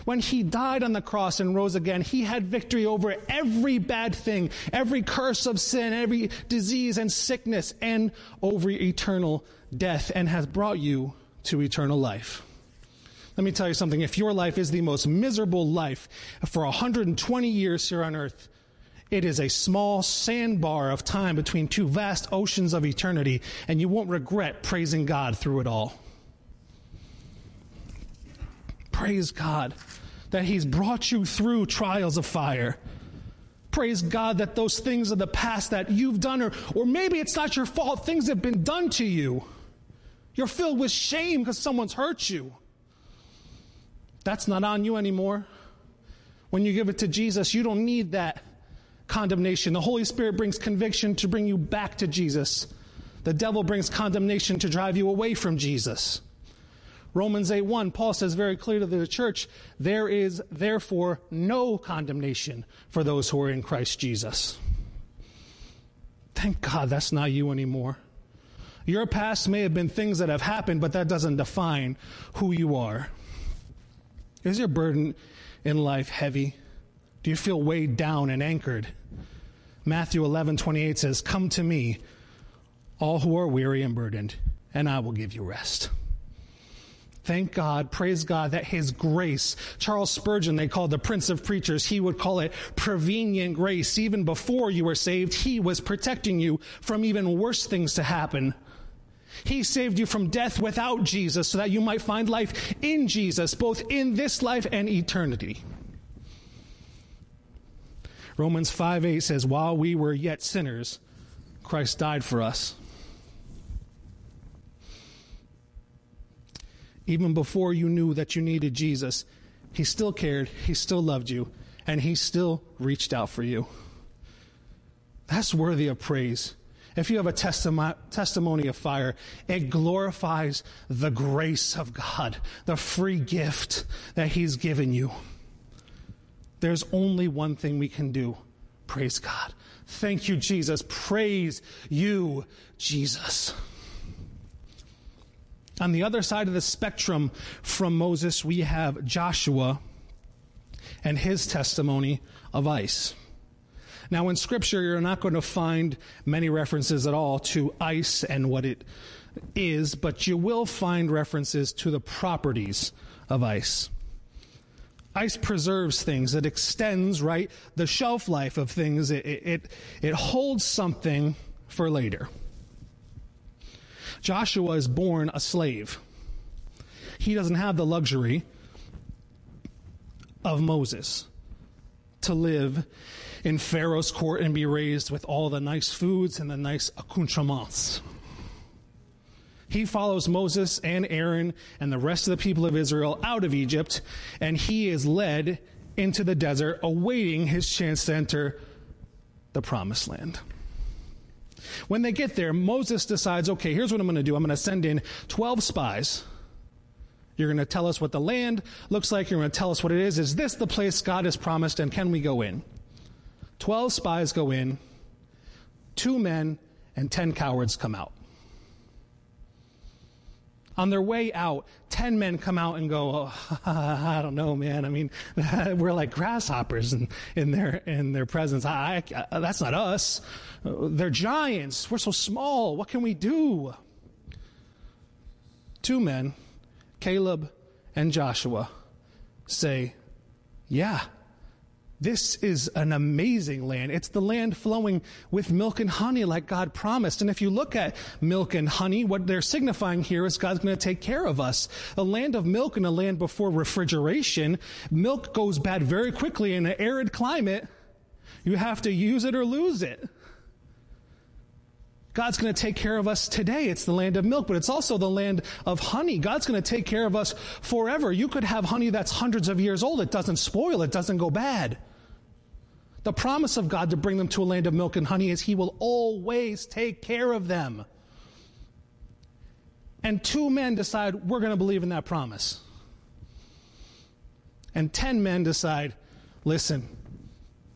When he died on the cross and rose again, he had victory over every bad thing, every curse of sin, every disease and sickness, and over eternal death, and has brought you to eternal life. Let me tell you something. If your life is the most miserable life for 120 years here on earth, it is a small sandbar of time between two vast oceans of eternity, and you won't regret praising God through it all. Praise God that he's brought you through trials of fire. Praise God that those things of the past that you've done, or maybe it's not your fault, things have been done to you. You're filled with shame because someone's hurt you. That's not on you anymore. When you give it to Jesus, you don't need that condemnation. The Holy Spirit brings conviction to bring you back to Jesus. The devil brings condemnation to drive you away from Jesus. Romans 8:1, Paul says very clearly to the church, there is therefore no condemnation for those who are in Christ Jesus. Thank God that's not you anymore. Your past may have been things that have happened, but that doesn't define who you are. Is your burden in life heavy? Do you feel weighed down and anchored? Matthew 11:28 says, come to me, all who are weary and burdened, and I will give you rest. Thank God, praise God, that his grace, Charles Spurgeon, they called the Prince of Preachers, he would call it prevenient grace. Even before you were saved, he was protecting you from even worse things to happen. He saved you from death without Jesus so that you might find life in Jesus, both in this life and eternity. Romans 5:8 says, while we were yet sinners, Christ died for us. Even before you knew that you needed Jesus, he still cared, he still loved you, and he still reached out for you. That's worthy of praise. If you have a testimony of fire, it glorifies the grace of God, the free gift that he's given you. There's only one thing we can do. Praise God. Thank you, Jesus. Praise you, Jesus. On the other side of the spectrum from Moses, we have Joshua and his testimony of ice. Now, in Scripture, you're not going to find many references at all to ice and what it is, but you will find references to the properties of ice. Ice preserves things. It extends, right, the shelf life of things. It holds something for later. Joshua is born a slave. He doesn't have the luxury of Moses to live in Pharaoh's court and be raised with all the nice foods and the nice accoutrements. He follows Moses and Aaron and the rest of the people of Israel out of Egypt, and he is led into the desert, awaiting his chance to enter the promised land. When they get there, Moses decides, okay, here's what I'm going to do. I'm going to send in 12 spies. You're going to tell us what the land looks like. You're going to tell us what it is. Is this the place God has promised, and can we go in? 12 spies go in, 2 men and 10 cowards come out. On their way out, 10 men come out and go, oh, I don't know, man. I mean, we're like grasshoppers in their presence. That's not us. They're giants. We're so small. What can we do? 2 men, Caleb and Joshua, say, yeah, this is an amazing land. It's the land flowing with milk and honey like God promised. And if you look at milk and honey, what they're signifying here is God's going to take care of us. A land of milk and a land before refrigeration. Milk goes bad very quickly in an arid climate. You have to use it or lose it. God's going to take care of us today. It's the land of milk, but it's also the land of honey. God's going to take care of us forever. You could have honey that's hundreds of years old. It doesn't spoil. It doesn't go bad. The promise of God to bring them to a land of milk and honey is he will always take care of them. And 2 men decide, we're going to believe in that promise. And 10 men decide, listen,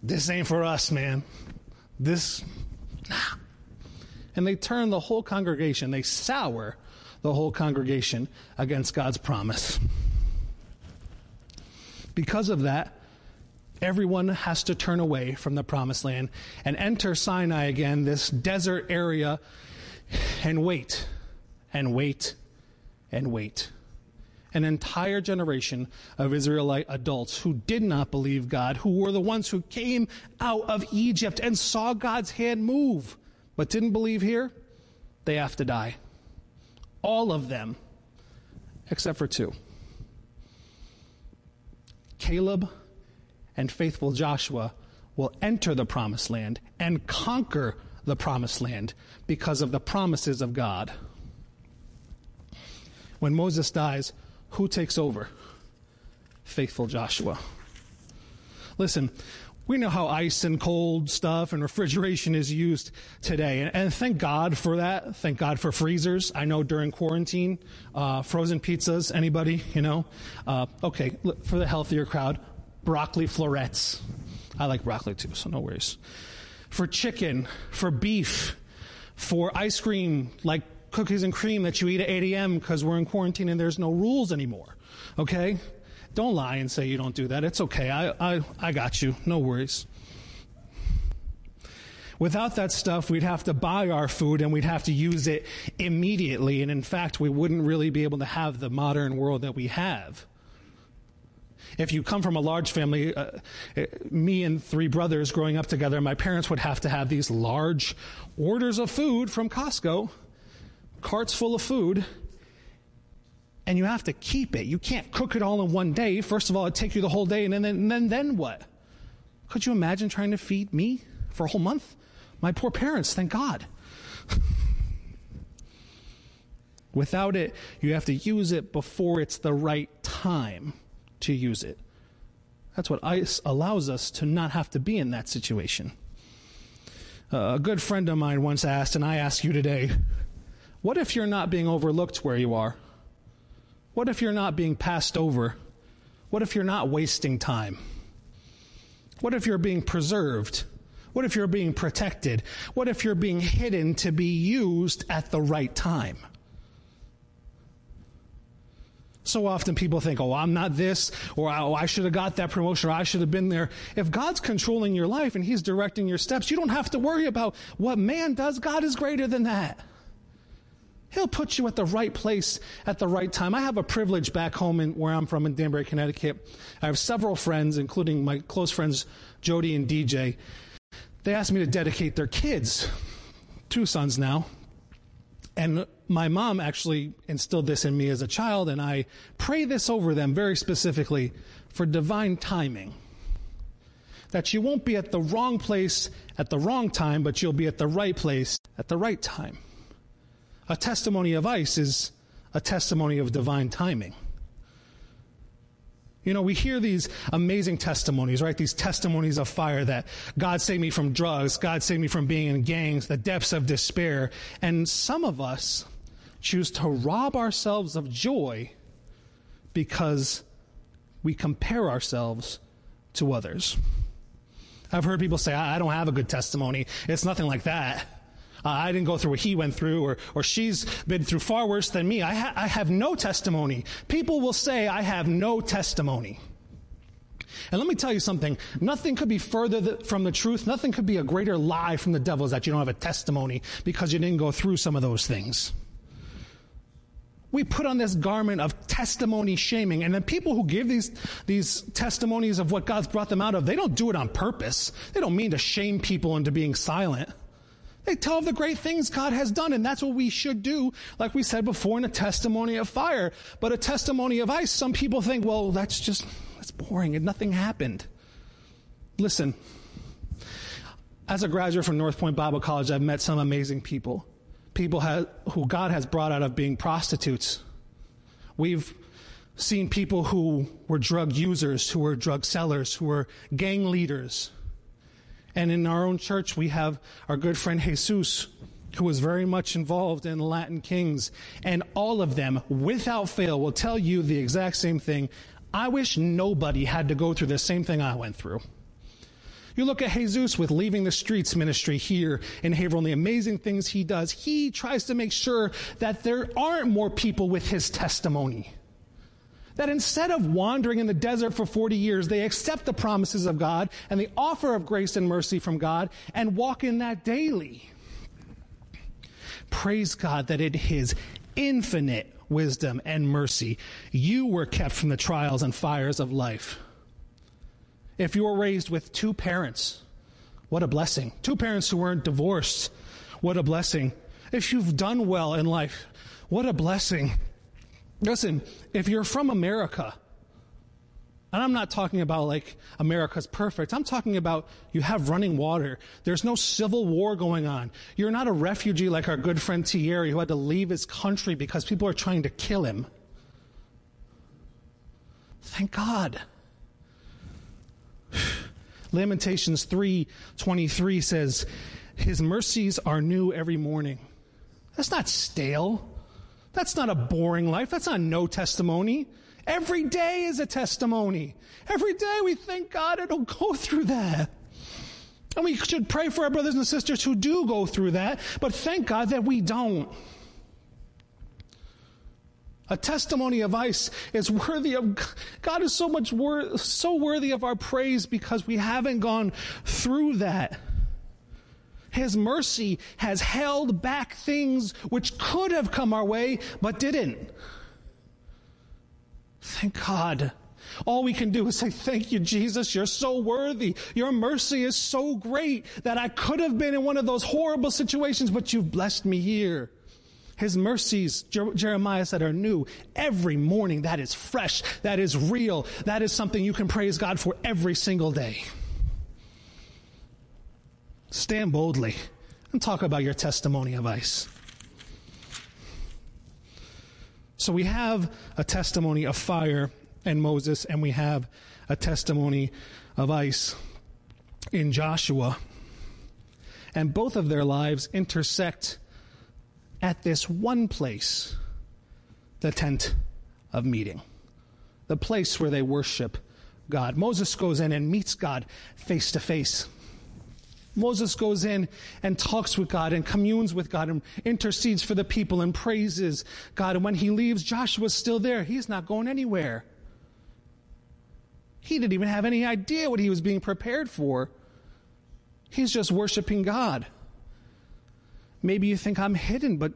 this ain't for us, man. This Nah. And they turn the whole congregation, they sour the whole congregation against God's promise. Because of that, everyone has to turn away from the promised land and enter Sinai again, this desert area, and wait, and wait, and wait. An entire generation of Israelite adults who did not believe God, who were the ones who came out of Egypt and saw God's hand move, but didn't believe here, they have to die. All of them, except for two. Caleb and faithful Joshua will enter the promised land and conquer the promised land because of the promises of God. When Moses dies, who takes over? Faithful Joshua. Listen, we know how ice and cold stuff and refrigeration is used today. And thank God for that. Thank God for freezers. I know during quarantine, frozen pizzas, anybody, you know? Okay, for the healthier crowd, broccoli florets. I like broccoli too, so no worries. For chicken, for beef, for ice cream, like cookies and cream that you eat at 8 a.m. because we're in quarantine and there's no rules anymore, okay? Don't lie and say you don't do that. It's okay. I got you. No worries. Without that stuff, we'd have to buy our food and we'd have to use it immediately. And in fact, we wouldn't really be able to have the modern world that we have. If you come from a large family, me and three brothers growing up together, my parents would have to have these large orders of food from Costco, carts full of food, and you have to keep it. You can't cook it all in one day. First of all, it'd take you the whole day, and then what? Could you imagine trying to feed me for a whole month? My poor parents, thank God. Without it, you have to use it before it's the right time to use it. That's what ice allows us to not have to be in that situation. A good friend of mine once asked, and I ask you today, what if you're not being overlooked where you are? What if you're not being passed over? What if you're not wasting time? What if you're being preserved? What if you're being protected? What if you're being hidden to be used at the right time? So often people think, oh, I'm not this, or oh, I should have got that promotion, or I should have been there. If God's controlling your life and he's directing your steps, you don't have to worry about what man does. God is greater than that. He'll put you at the right place at the right time. I have a privilege back home where I'm from in Danbury, Connecticut. I have several friends, including my close friends, Jody and DJ. They asked me to dedicate their kids, two sons now. And my mom actually instilled this in me as a child, and I pray this over them very specifically for divine timing. That you won't be at the wrong place at the wrong time, but you'll be at the right place at the right time. A testimony of ice is a testimony of divine timing. You know, we hear these amazing testimonies, right? These testimonies of fire that God saved me from drugs, God saved me from being in gangs, the depths of despair. And some of us choose to rob ourselves of joy because we compare ourselves to others. I've heard people say, I don't have a good testimony. It's nothing like that. I didn't go through what he went through, or she's been through far worse than me. I have no testimony. People will say, I have no testimony. And let me tell you something. Nothing could be further from the truth. Nothing could be a greater lie from the devil is that you don't have a testimony because you didn't go through some of those things. We put on this garment of testimony shaming, and then people who give these testimonies of what God's brought them out of, they don't do it on purpose. They don't mean to shame people into being silent. They tell of the great things God has done, and that's what we should do, like we said before, in a testimony of fire. But a testimony of ice, some people think, well, that's boring, and nothing happened. Listen, as a graduate from North Point Bible College, I've met some amazing people, who God has brought out of being prostitutes. We've seen people who were drug users, who were drug sellers, who were gang leaders. And in our own church, we have our good friend Jesus, who was very much involved in the Latin Kings. And all of them, without fail, will tell you the exact same thing. I wish nobody had to go through the same thing I went through. You look at Jesus with Leaving the Streets ministry here in Haverhill and the amazing things he does. He tries to make sure that there aren't more people with his testimony. That instead of wandering in the desert for 40 years, they accept the promises of God and the offer of grace and mercy from God and walk in that daily. Praise God that in his infinite wisdom and mercy, you were kept from the trials and fires of life. If you were raised with two parents, what a blessing. Two parents who weren't divorced, what a blessing. If you've done well in life, what a blessing. Listen, if you're from America, and I'm not talking about like America's perfect. I'm talking about you have running water. There's no civil war going on. You're not a refugee like our good friend Thierry who had to leave his country because people are trying to kill him. Thank God. Lamentations 3:23 says, his mercies are new every morning. That's not stale. That's not a boring life. That's not no testimony. Every day is a testimony. Every day we thank God it'll go through that. And we should pray for our brothers and sisters who do go through that, but thank God that we don't. A testimony of ice is worthy of, God is so much so worthy of our praise because we haven't gone through that. His mercy has held back things which could have come our way, but didn't. Thank God. All we can do is say, thank you, Jesus. You're so worthy. Your mercy is so great that I could have been in one of those horrible situations, but you've blessed me here. His mercies, Jeremiah said, are new every morning. That is fresh. That is real. That is something you can praise God for every single day. Stand boldly and talk about your testimony of ice. So we have a testimony of fire and Moses, and we have a testimony of ice in Joshua. And both of their lives intersect at this one place, the tent of meeting, the place where they worship God. Moses goes in and meets God face to face. Moses goes in and talks with God and communes with God and intercedes for the people and praises God. And when he leaves, Joshua's still there. He's not going anywhere. He didn't even have any idea what he was being prepared for. He's just worshiping God. Maybe you think I'm hidden, but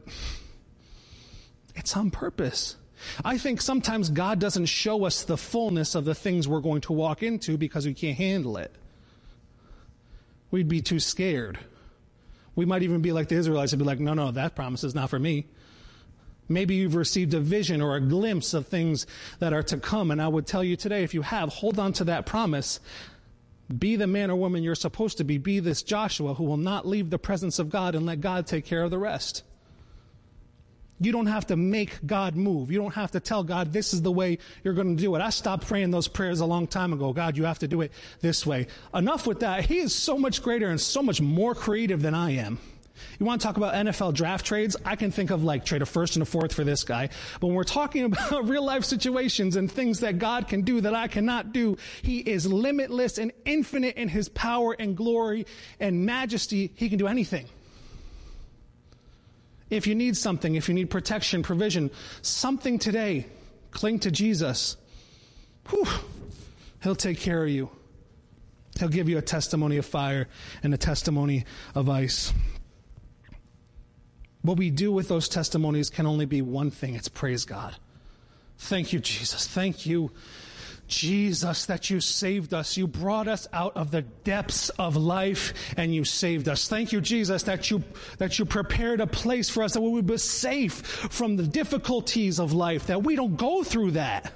it's on purpose. I think sometimes God doesn't show us the fullness of the things we're going to walk into because we can't handle it. We'd be too scared. We might even be like the Israelites and be like, no, that promise is not for me. Maybe you've received a vision or a glimpse of things that are to come. And I would tell you today, if you have, hold on to that promise. Be the man or woman you're supposed to be. Be this Joshua who will not leave the presence of God and let God take care of the rest. You don't have to make God move. You don't have to tell God, this is the way you're going to do it. I stopped praying those prayers a long time ago. God, you have to do it this way. Enough with that. He is so much greater and so much more creative than I am. You want to talk about NFL draft trades? I can think of like trade a first and a fourth for this guy. But when we're talking about real life situations and things that God can do that I cannot do, he is limitless and infinite in his power and glory and majesty. He can do anything. If you need something, if you need protection, provision, something today, cling to Jesus. Whew. He'll take care of you. He'll give you a testimony of fire and a testimony of ice. What we do with those testimonies can only be one thing. It's praise God. Thank you, Jesus. Thank you, Jesus, that you saved us. You brought us out of the depths of life and you saved us. Thank you, Jesus, that you prepared a place for us that we would be safe from the difficulties of life, that we don't go through that.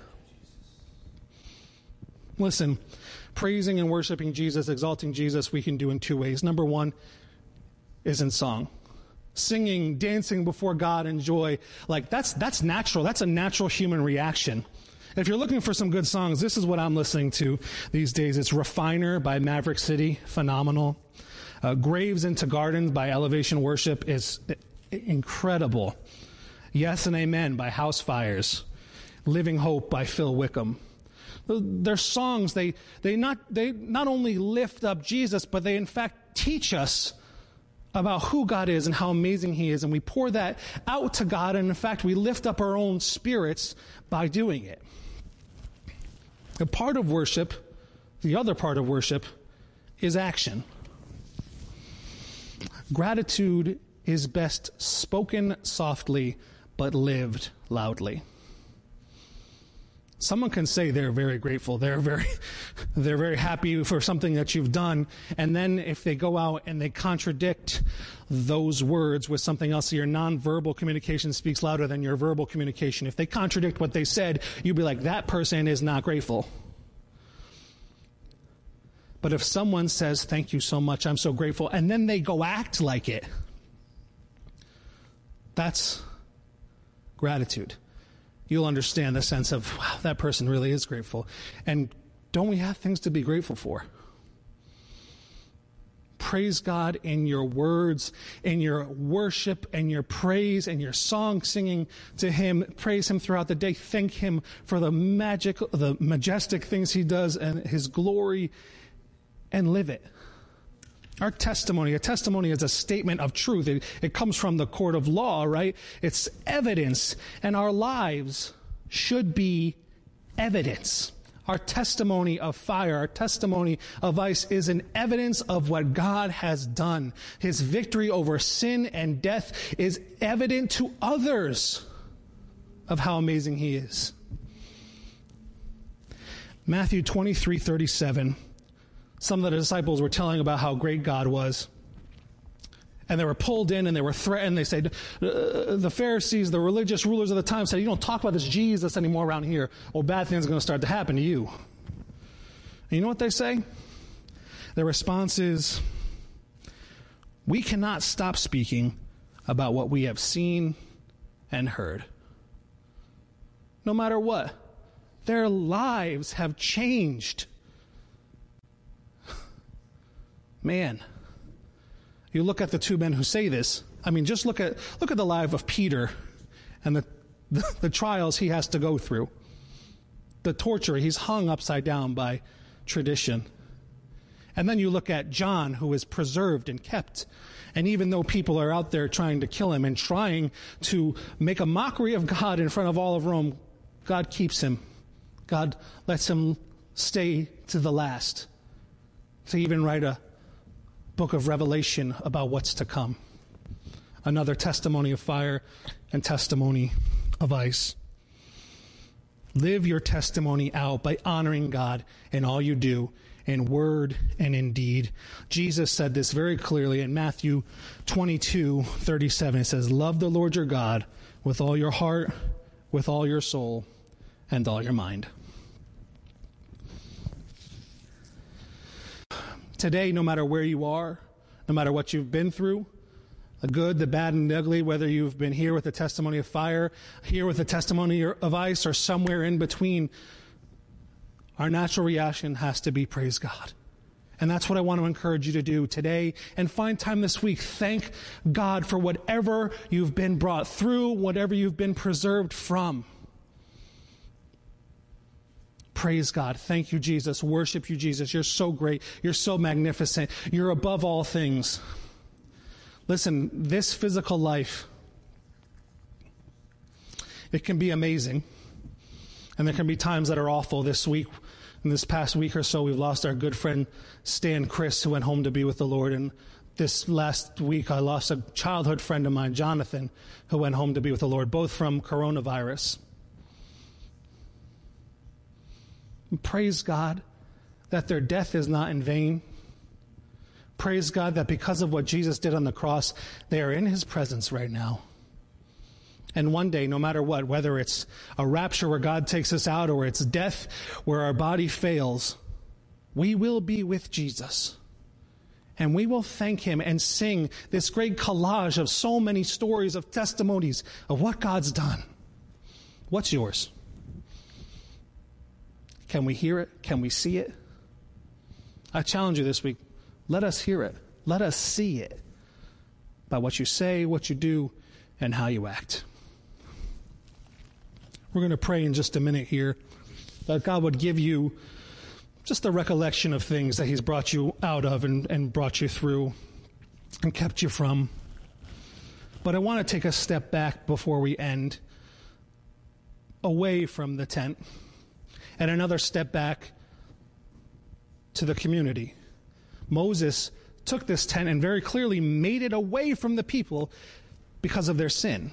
Listen, praising and worshiping Jesus, exalting Jesus, we can do in two ways. Number one is in song. Singing, dancing before God in joy. Like that's natural. That's a natural human reaction. If you're looking for some good songs, this is what I'm listening to these days. It's Refiner by Maverick City. Phenomenal. Graves into Gardens by Elevation Worship is incredible. Yes and Amen by House Fires. Living Hope by Phil Wickham. Their songs, they not only lift up Jesus, but they in fact teach us about who God is and how amazing He is. And we pour that out to God. And in fact, we lift up our own spirits by doing it. A part of worship, the other part of worship, is action. Gratitude is best spoken softly, but lived loudly. Someone can say they're very grateful, they're very happy for something that you've done, and then if they go out and they contradict those words with something else, so your nonverbal communication speaks louder than your verbal communication. If they contradict what they said, you'd be like, that person is not grateful. But if someone says, thank you so much, I'm so grateful, and then they go act like it, that's gratitude. You'll understand the sense of, wow, that person really is grateful. And don't we have things to be grateful for? Praise God in your words, in your worship, and your praise, and your song singing to Him. Praise Him throughout the day. Thank Him for the majestic things He does and His glory, and live it. Our testimony, a testimony is a statement of truth. It comes from the court of law, right? It's evidence, and our lives should be evidence. Our testimony of fire, our testimony of ice is an evidence of what God has done. His victory over sin and death is evident to others of how amazing He is. Matthew 23:37. Some of the disciples were telling about how great God was. And they were pulled in and they were threatened. They said, the Pharisees, the religious rulers of the time said, you don't talk about this Jesus anymore around here, or bad things are going to start to happen to you. And you know what they say? Their response is, we cannot stop speaking about what we have seen and heard. No matter what, their lives have changed. Man, you look at the two men who say this. I mean, just look at the life of Peter and the trials he has to go through. The torture, he's hung upside down by tradition. And then you look at John, who is preserved and kept. And even though people are out there trying to kill him and trying to make a mockery of God in front of all of Rome, God keeps him. God lets him stay to the last, to even write a book of Revelation about what's to come. Another testimony of fire and testimony of ice. Live your testimony out by honoring God in all you do, in word and in deed. Jesus said this very clearly in Matthew 22:37. It says, love the Lord your God with all your heart, with all your soul, and all your mind. Today, no matter where you are, no matter what you've been through, the good, the bad, and the ugly, whether you've been here with the testimony of fire, here with the testimony of ice, or somewhere in between, our natural reaction has to be praise God. And that's what I want to encourage you to do today, and find time this week. Thank God for whatever you've been brought through, whatever you've been preserved from. Praise God. Thank you, Jesus. Worship you, Jesus. You're so great. You're so magnificent. You're above all things. Listen, this physical life, it can be amazing. And there can be times that are awful. This week, in this past week or so, we've lost our good friend Stan Chris, who went home to be with the Lord. And this last week, I lost a childhood friend of mine, Jonathan, who went home to be with the Lord, both from coronavirus. Praise God that their death is not in vain. Praise God that because of what Jesus did on the cross, they are in His presence right now. And one day, no matter what, whether it's a rapture where God takes us out, or it's death where our body fails, we will be with Jesus. And we will thank Him and sing this great collage of so many stories of testimonies of what God's done. What's yours? Can we hear it? Can we see it? I challenge you this week. Let us hear it. Let us see it by what you say, what you do, and how you act. We're going to pray in just a minute here. that God would give you just a recollection of things that he's brought you out of and brought you through and kept you from. But I want to take a step back before we end, away from the tent, and another step back to the community. Moses took this tent and very clearly made it away from the people because of their sin.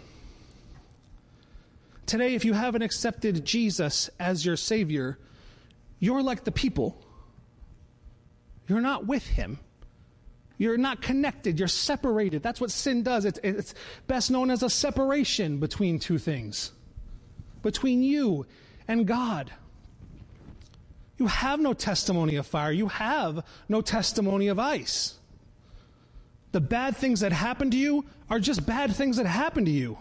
Today, if you haven't accepted Jesus as your Savior, you're like the people. You're not with him. You're not connected. You're separated. That's what sin does. It's best known as a separation between two things, between you and God. You have no testimony of fire. You have no testimony of ice. The bad things that happen to you are just bad things that happen to you.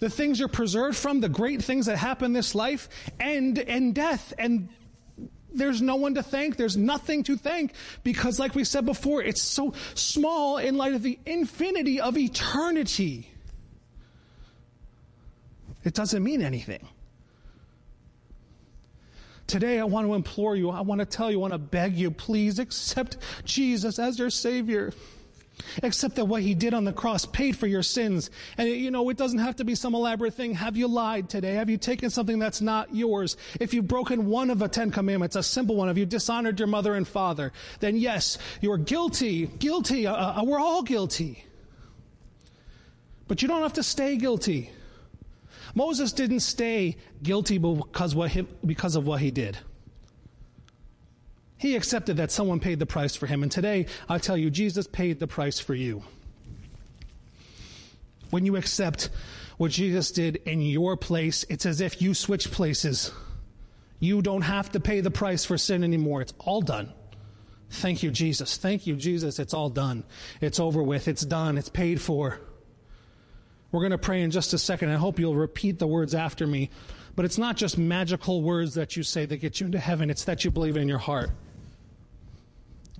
The things you're preserved from, the great things that happen this life, and death, and there's no one to thank. There's nothing to thank because, like we said before, it's so small in light of the infinity of eternity. It doesn't mean anything. Today, I want to implore you. I want to tell you, I want to beg you, please accept Jesus as your Savior. Accept that what he did on the cross paid for your sins. And, you know, it doesn't have to be some elaborate thing. Have you lied today? Have you taken something that's not yours? If you've broken one of the 10 Commandments, a simple one, have you dishonored your mother and father? Then yes, you're guilty. Guilty. We're all guilty. But you don't have to stay guilty. Moses didn't stay guilty because of what he did. He accepted that someone paid the price for him. And today, I tell you, Jesus paid the price for you. When you accept what Jesus did in your place, it's as if you switch places. You don't have to pay the price for sin anymore. It's all done. Thank you, Jesus. Thank you, Jesus. It's all done. It's over with. It's done. It's paid for. We're going to pray in just a second. I hope you'll repeat the words after me. But it's not just magical words that you say that get you into heaven. It's that you believe it in your heart.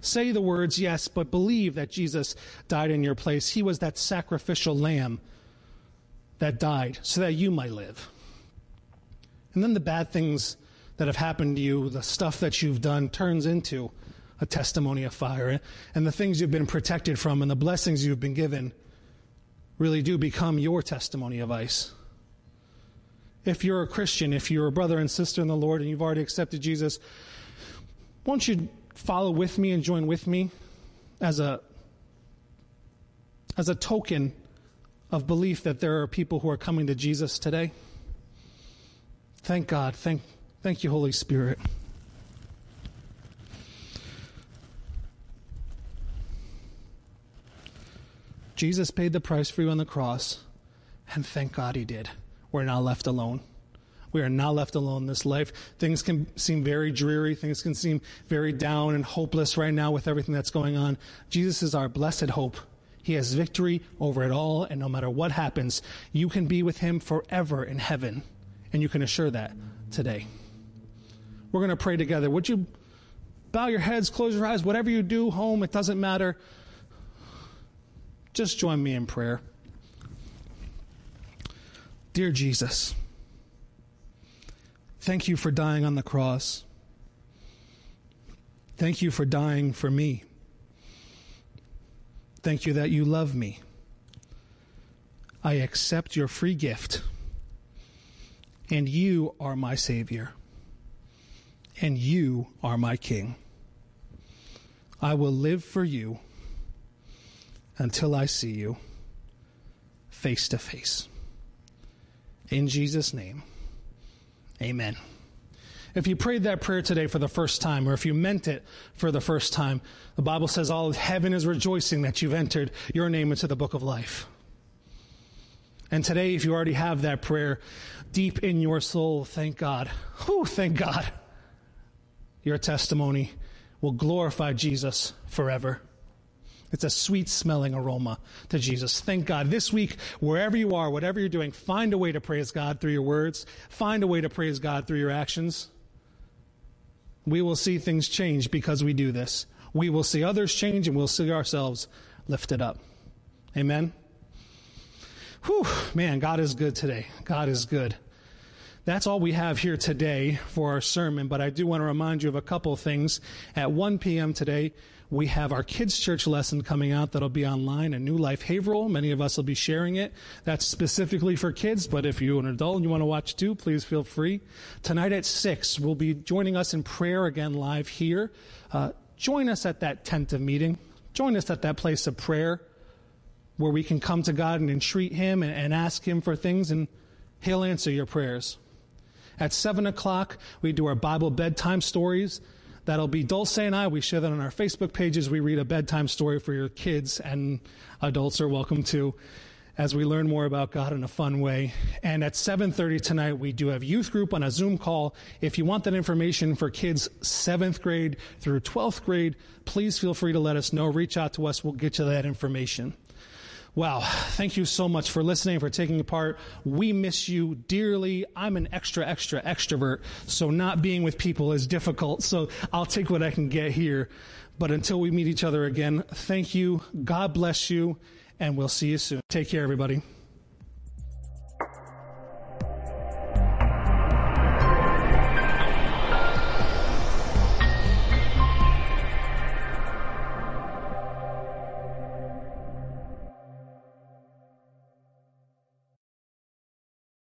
Say the words, yes, but believe that Jesus died in your place. He was that sacrificial lamb that died so that you might live. And then the bad things that have happened to you, the stuff that you've done, turns into a testimony of fire. And the things you've been protected from and the blessings you've been given really do become your testimony of ice. If you're a Christian, if you're a brother and sister in the Lord and you've already accepted Jesus, won't you follow with me and join with me as a token of belief that there are people who are coming to Jesus today? Thank God. Thank you, Holy Spirit. Jesus paid the price for you on the cross, and thank God he did. We're not left alone. We are not left alone in this life. Things can seem very dreary. Things can seem very down and hopeless right now with everything that's going on. Jesus is our blessed hope. He has victory over it all, and no matter what happens, you can be with him forever in heaven, and you can assure that today. We're going to pray together. Would you bow your heads, close your eyes, whatever you do, home, it doesn't matter. Just join me in prayer. Dear Jesus, thank you for dying on the cross. Thank you for dying for me. Thank you that you love me. I accept your free gift, and you are my Savior, and you are my King. I will live for you until I see you face to face. In Jesus' name, amen. If you prayed that prayer today for the first time, or if you meant it for the first time, the Bible says all of heaven is rejoicing that you've entered your name into the book of life. And today, if you already have that prayer deep in your soul, thank God. Oh, thank God. Your testimony will glorify Jesus forever. It's a sweet-smelling aroma to Jesus. Thank God. This week, wherever you are, whatever you're doing, find a way to praise God through your words. Find a way to praise God through your actions. We will see things change because we do this. We will see others change, and we'll see ourselves lifted up. Amen? Whew, man, God is good today. God is good. That's all we have here today for our sermon, but I do want to remind you of a couple of things. At 1 p.m. today, we have our kids' church lesson coming out that'll be online at New Life Haverhill. Many of us will be sharing it. That's specifically for kids, but if you're an adult and you want to watch too, please feel free. Tonight at 6, we'll be joining us in prayer again live here. Join us at that tent of meeting. Join us at that place of prayer where we can come to God and entreat Him and ask Him for things, and He'll answer your prayers. At 7 o'clock, we do our Bible bedtime stories. That'll be Dulce and I. We share that on our Facebook pages. We read a bedtime story for your kids, and adults are welcome to, as we learn more about God in a fun way. And at 7:30 tonight, we do have youth group on a Zoom call. If you want that information for kids 7th grade through 12th grade, please feel free to let us know. Reach out to us. We'll get you that information. Wow, thank you so much for listening, for taking part. We miss you dearly. I'm an extrovert, so not being with people is difficult, so I'll take what I can get here. But until we meet each other again, thank you, God bless you, and we'll see you soon. Take care, everybody.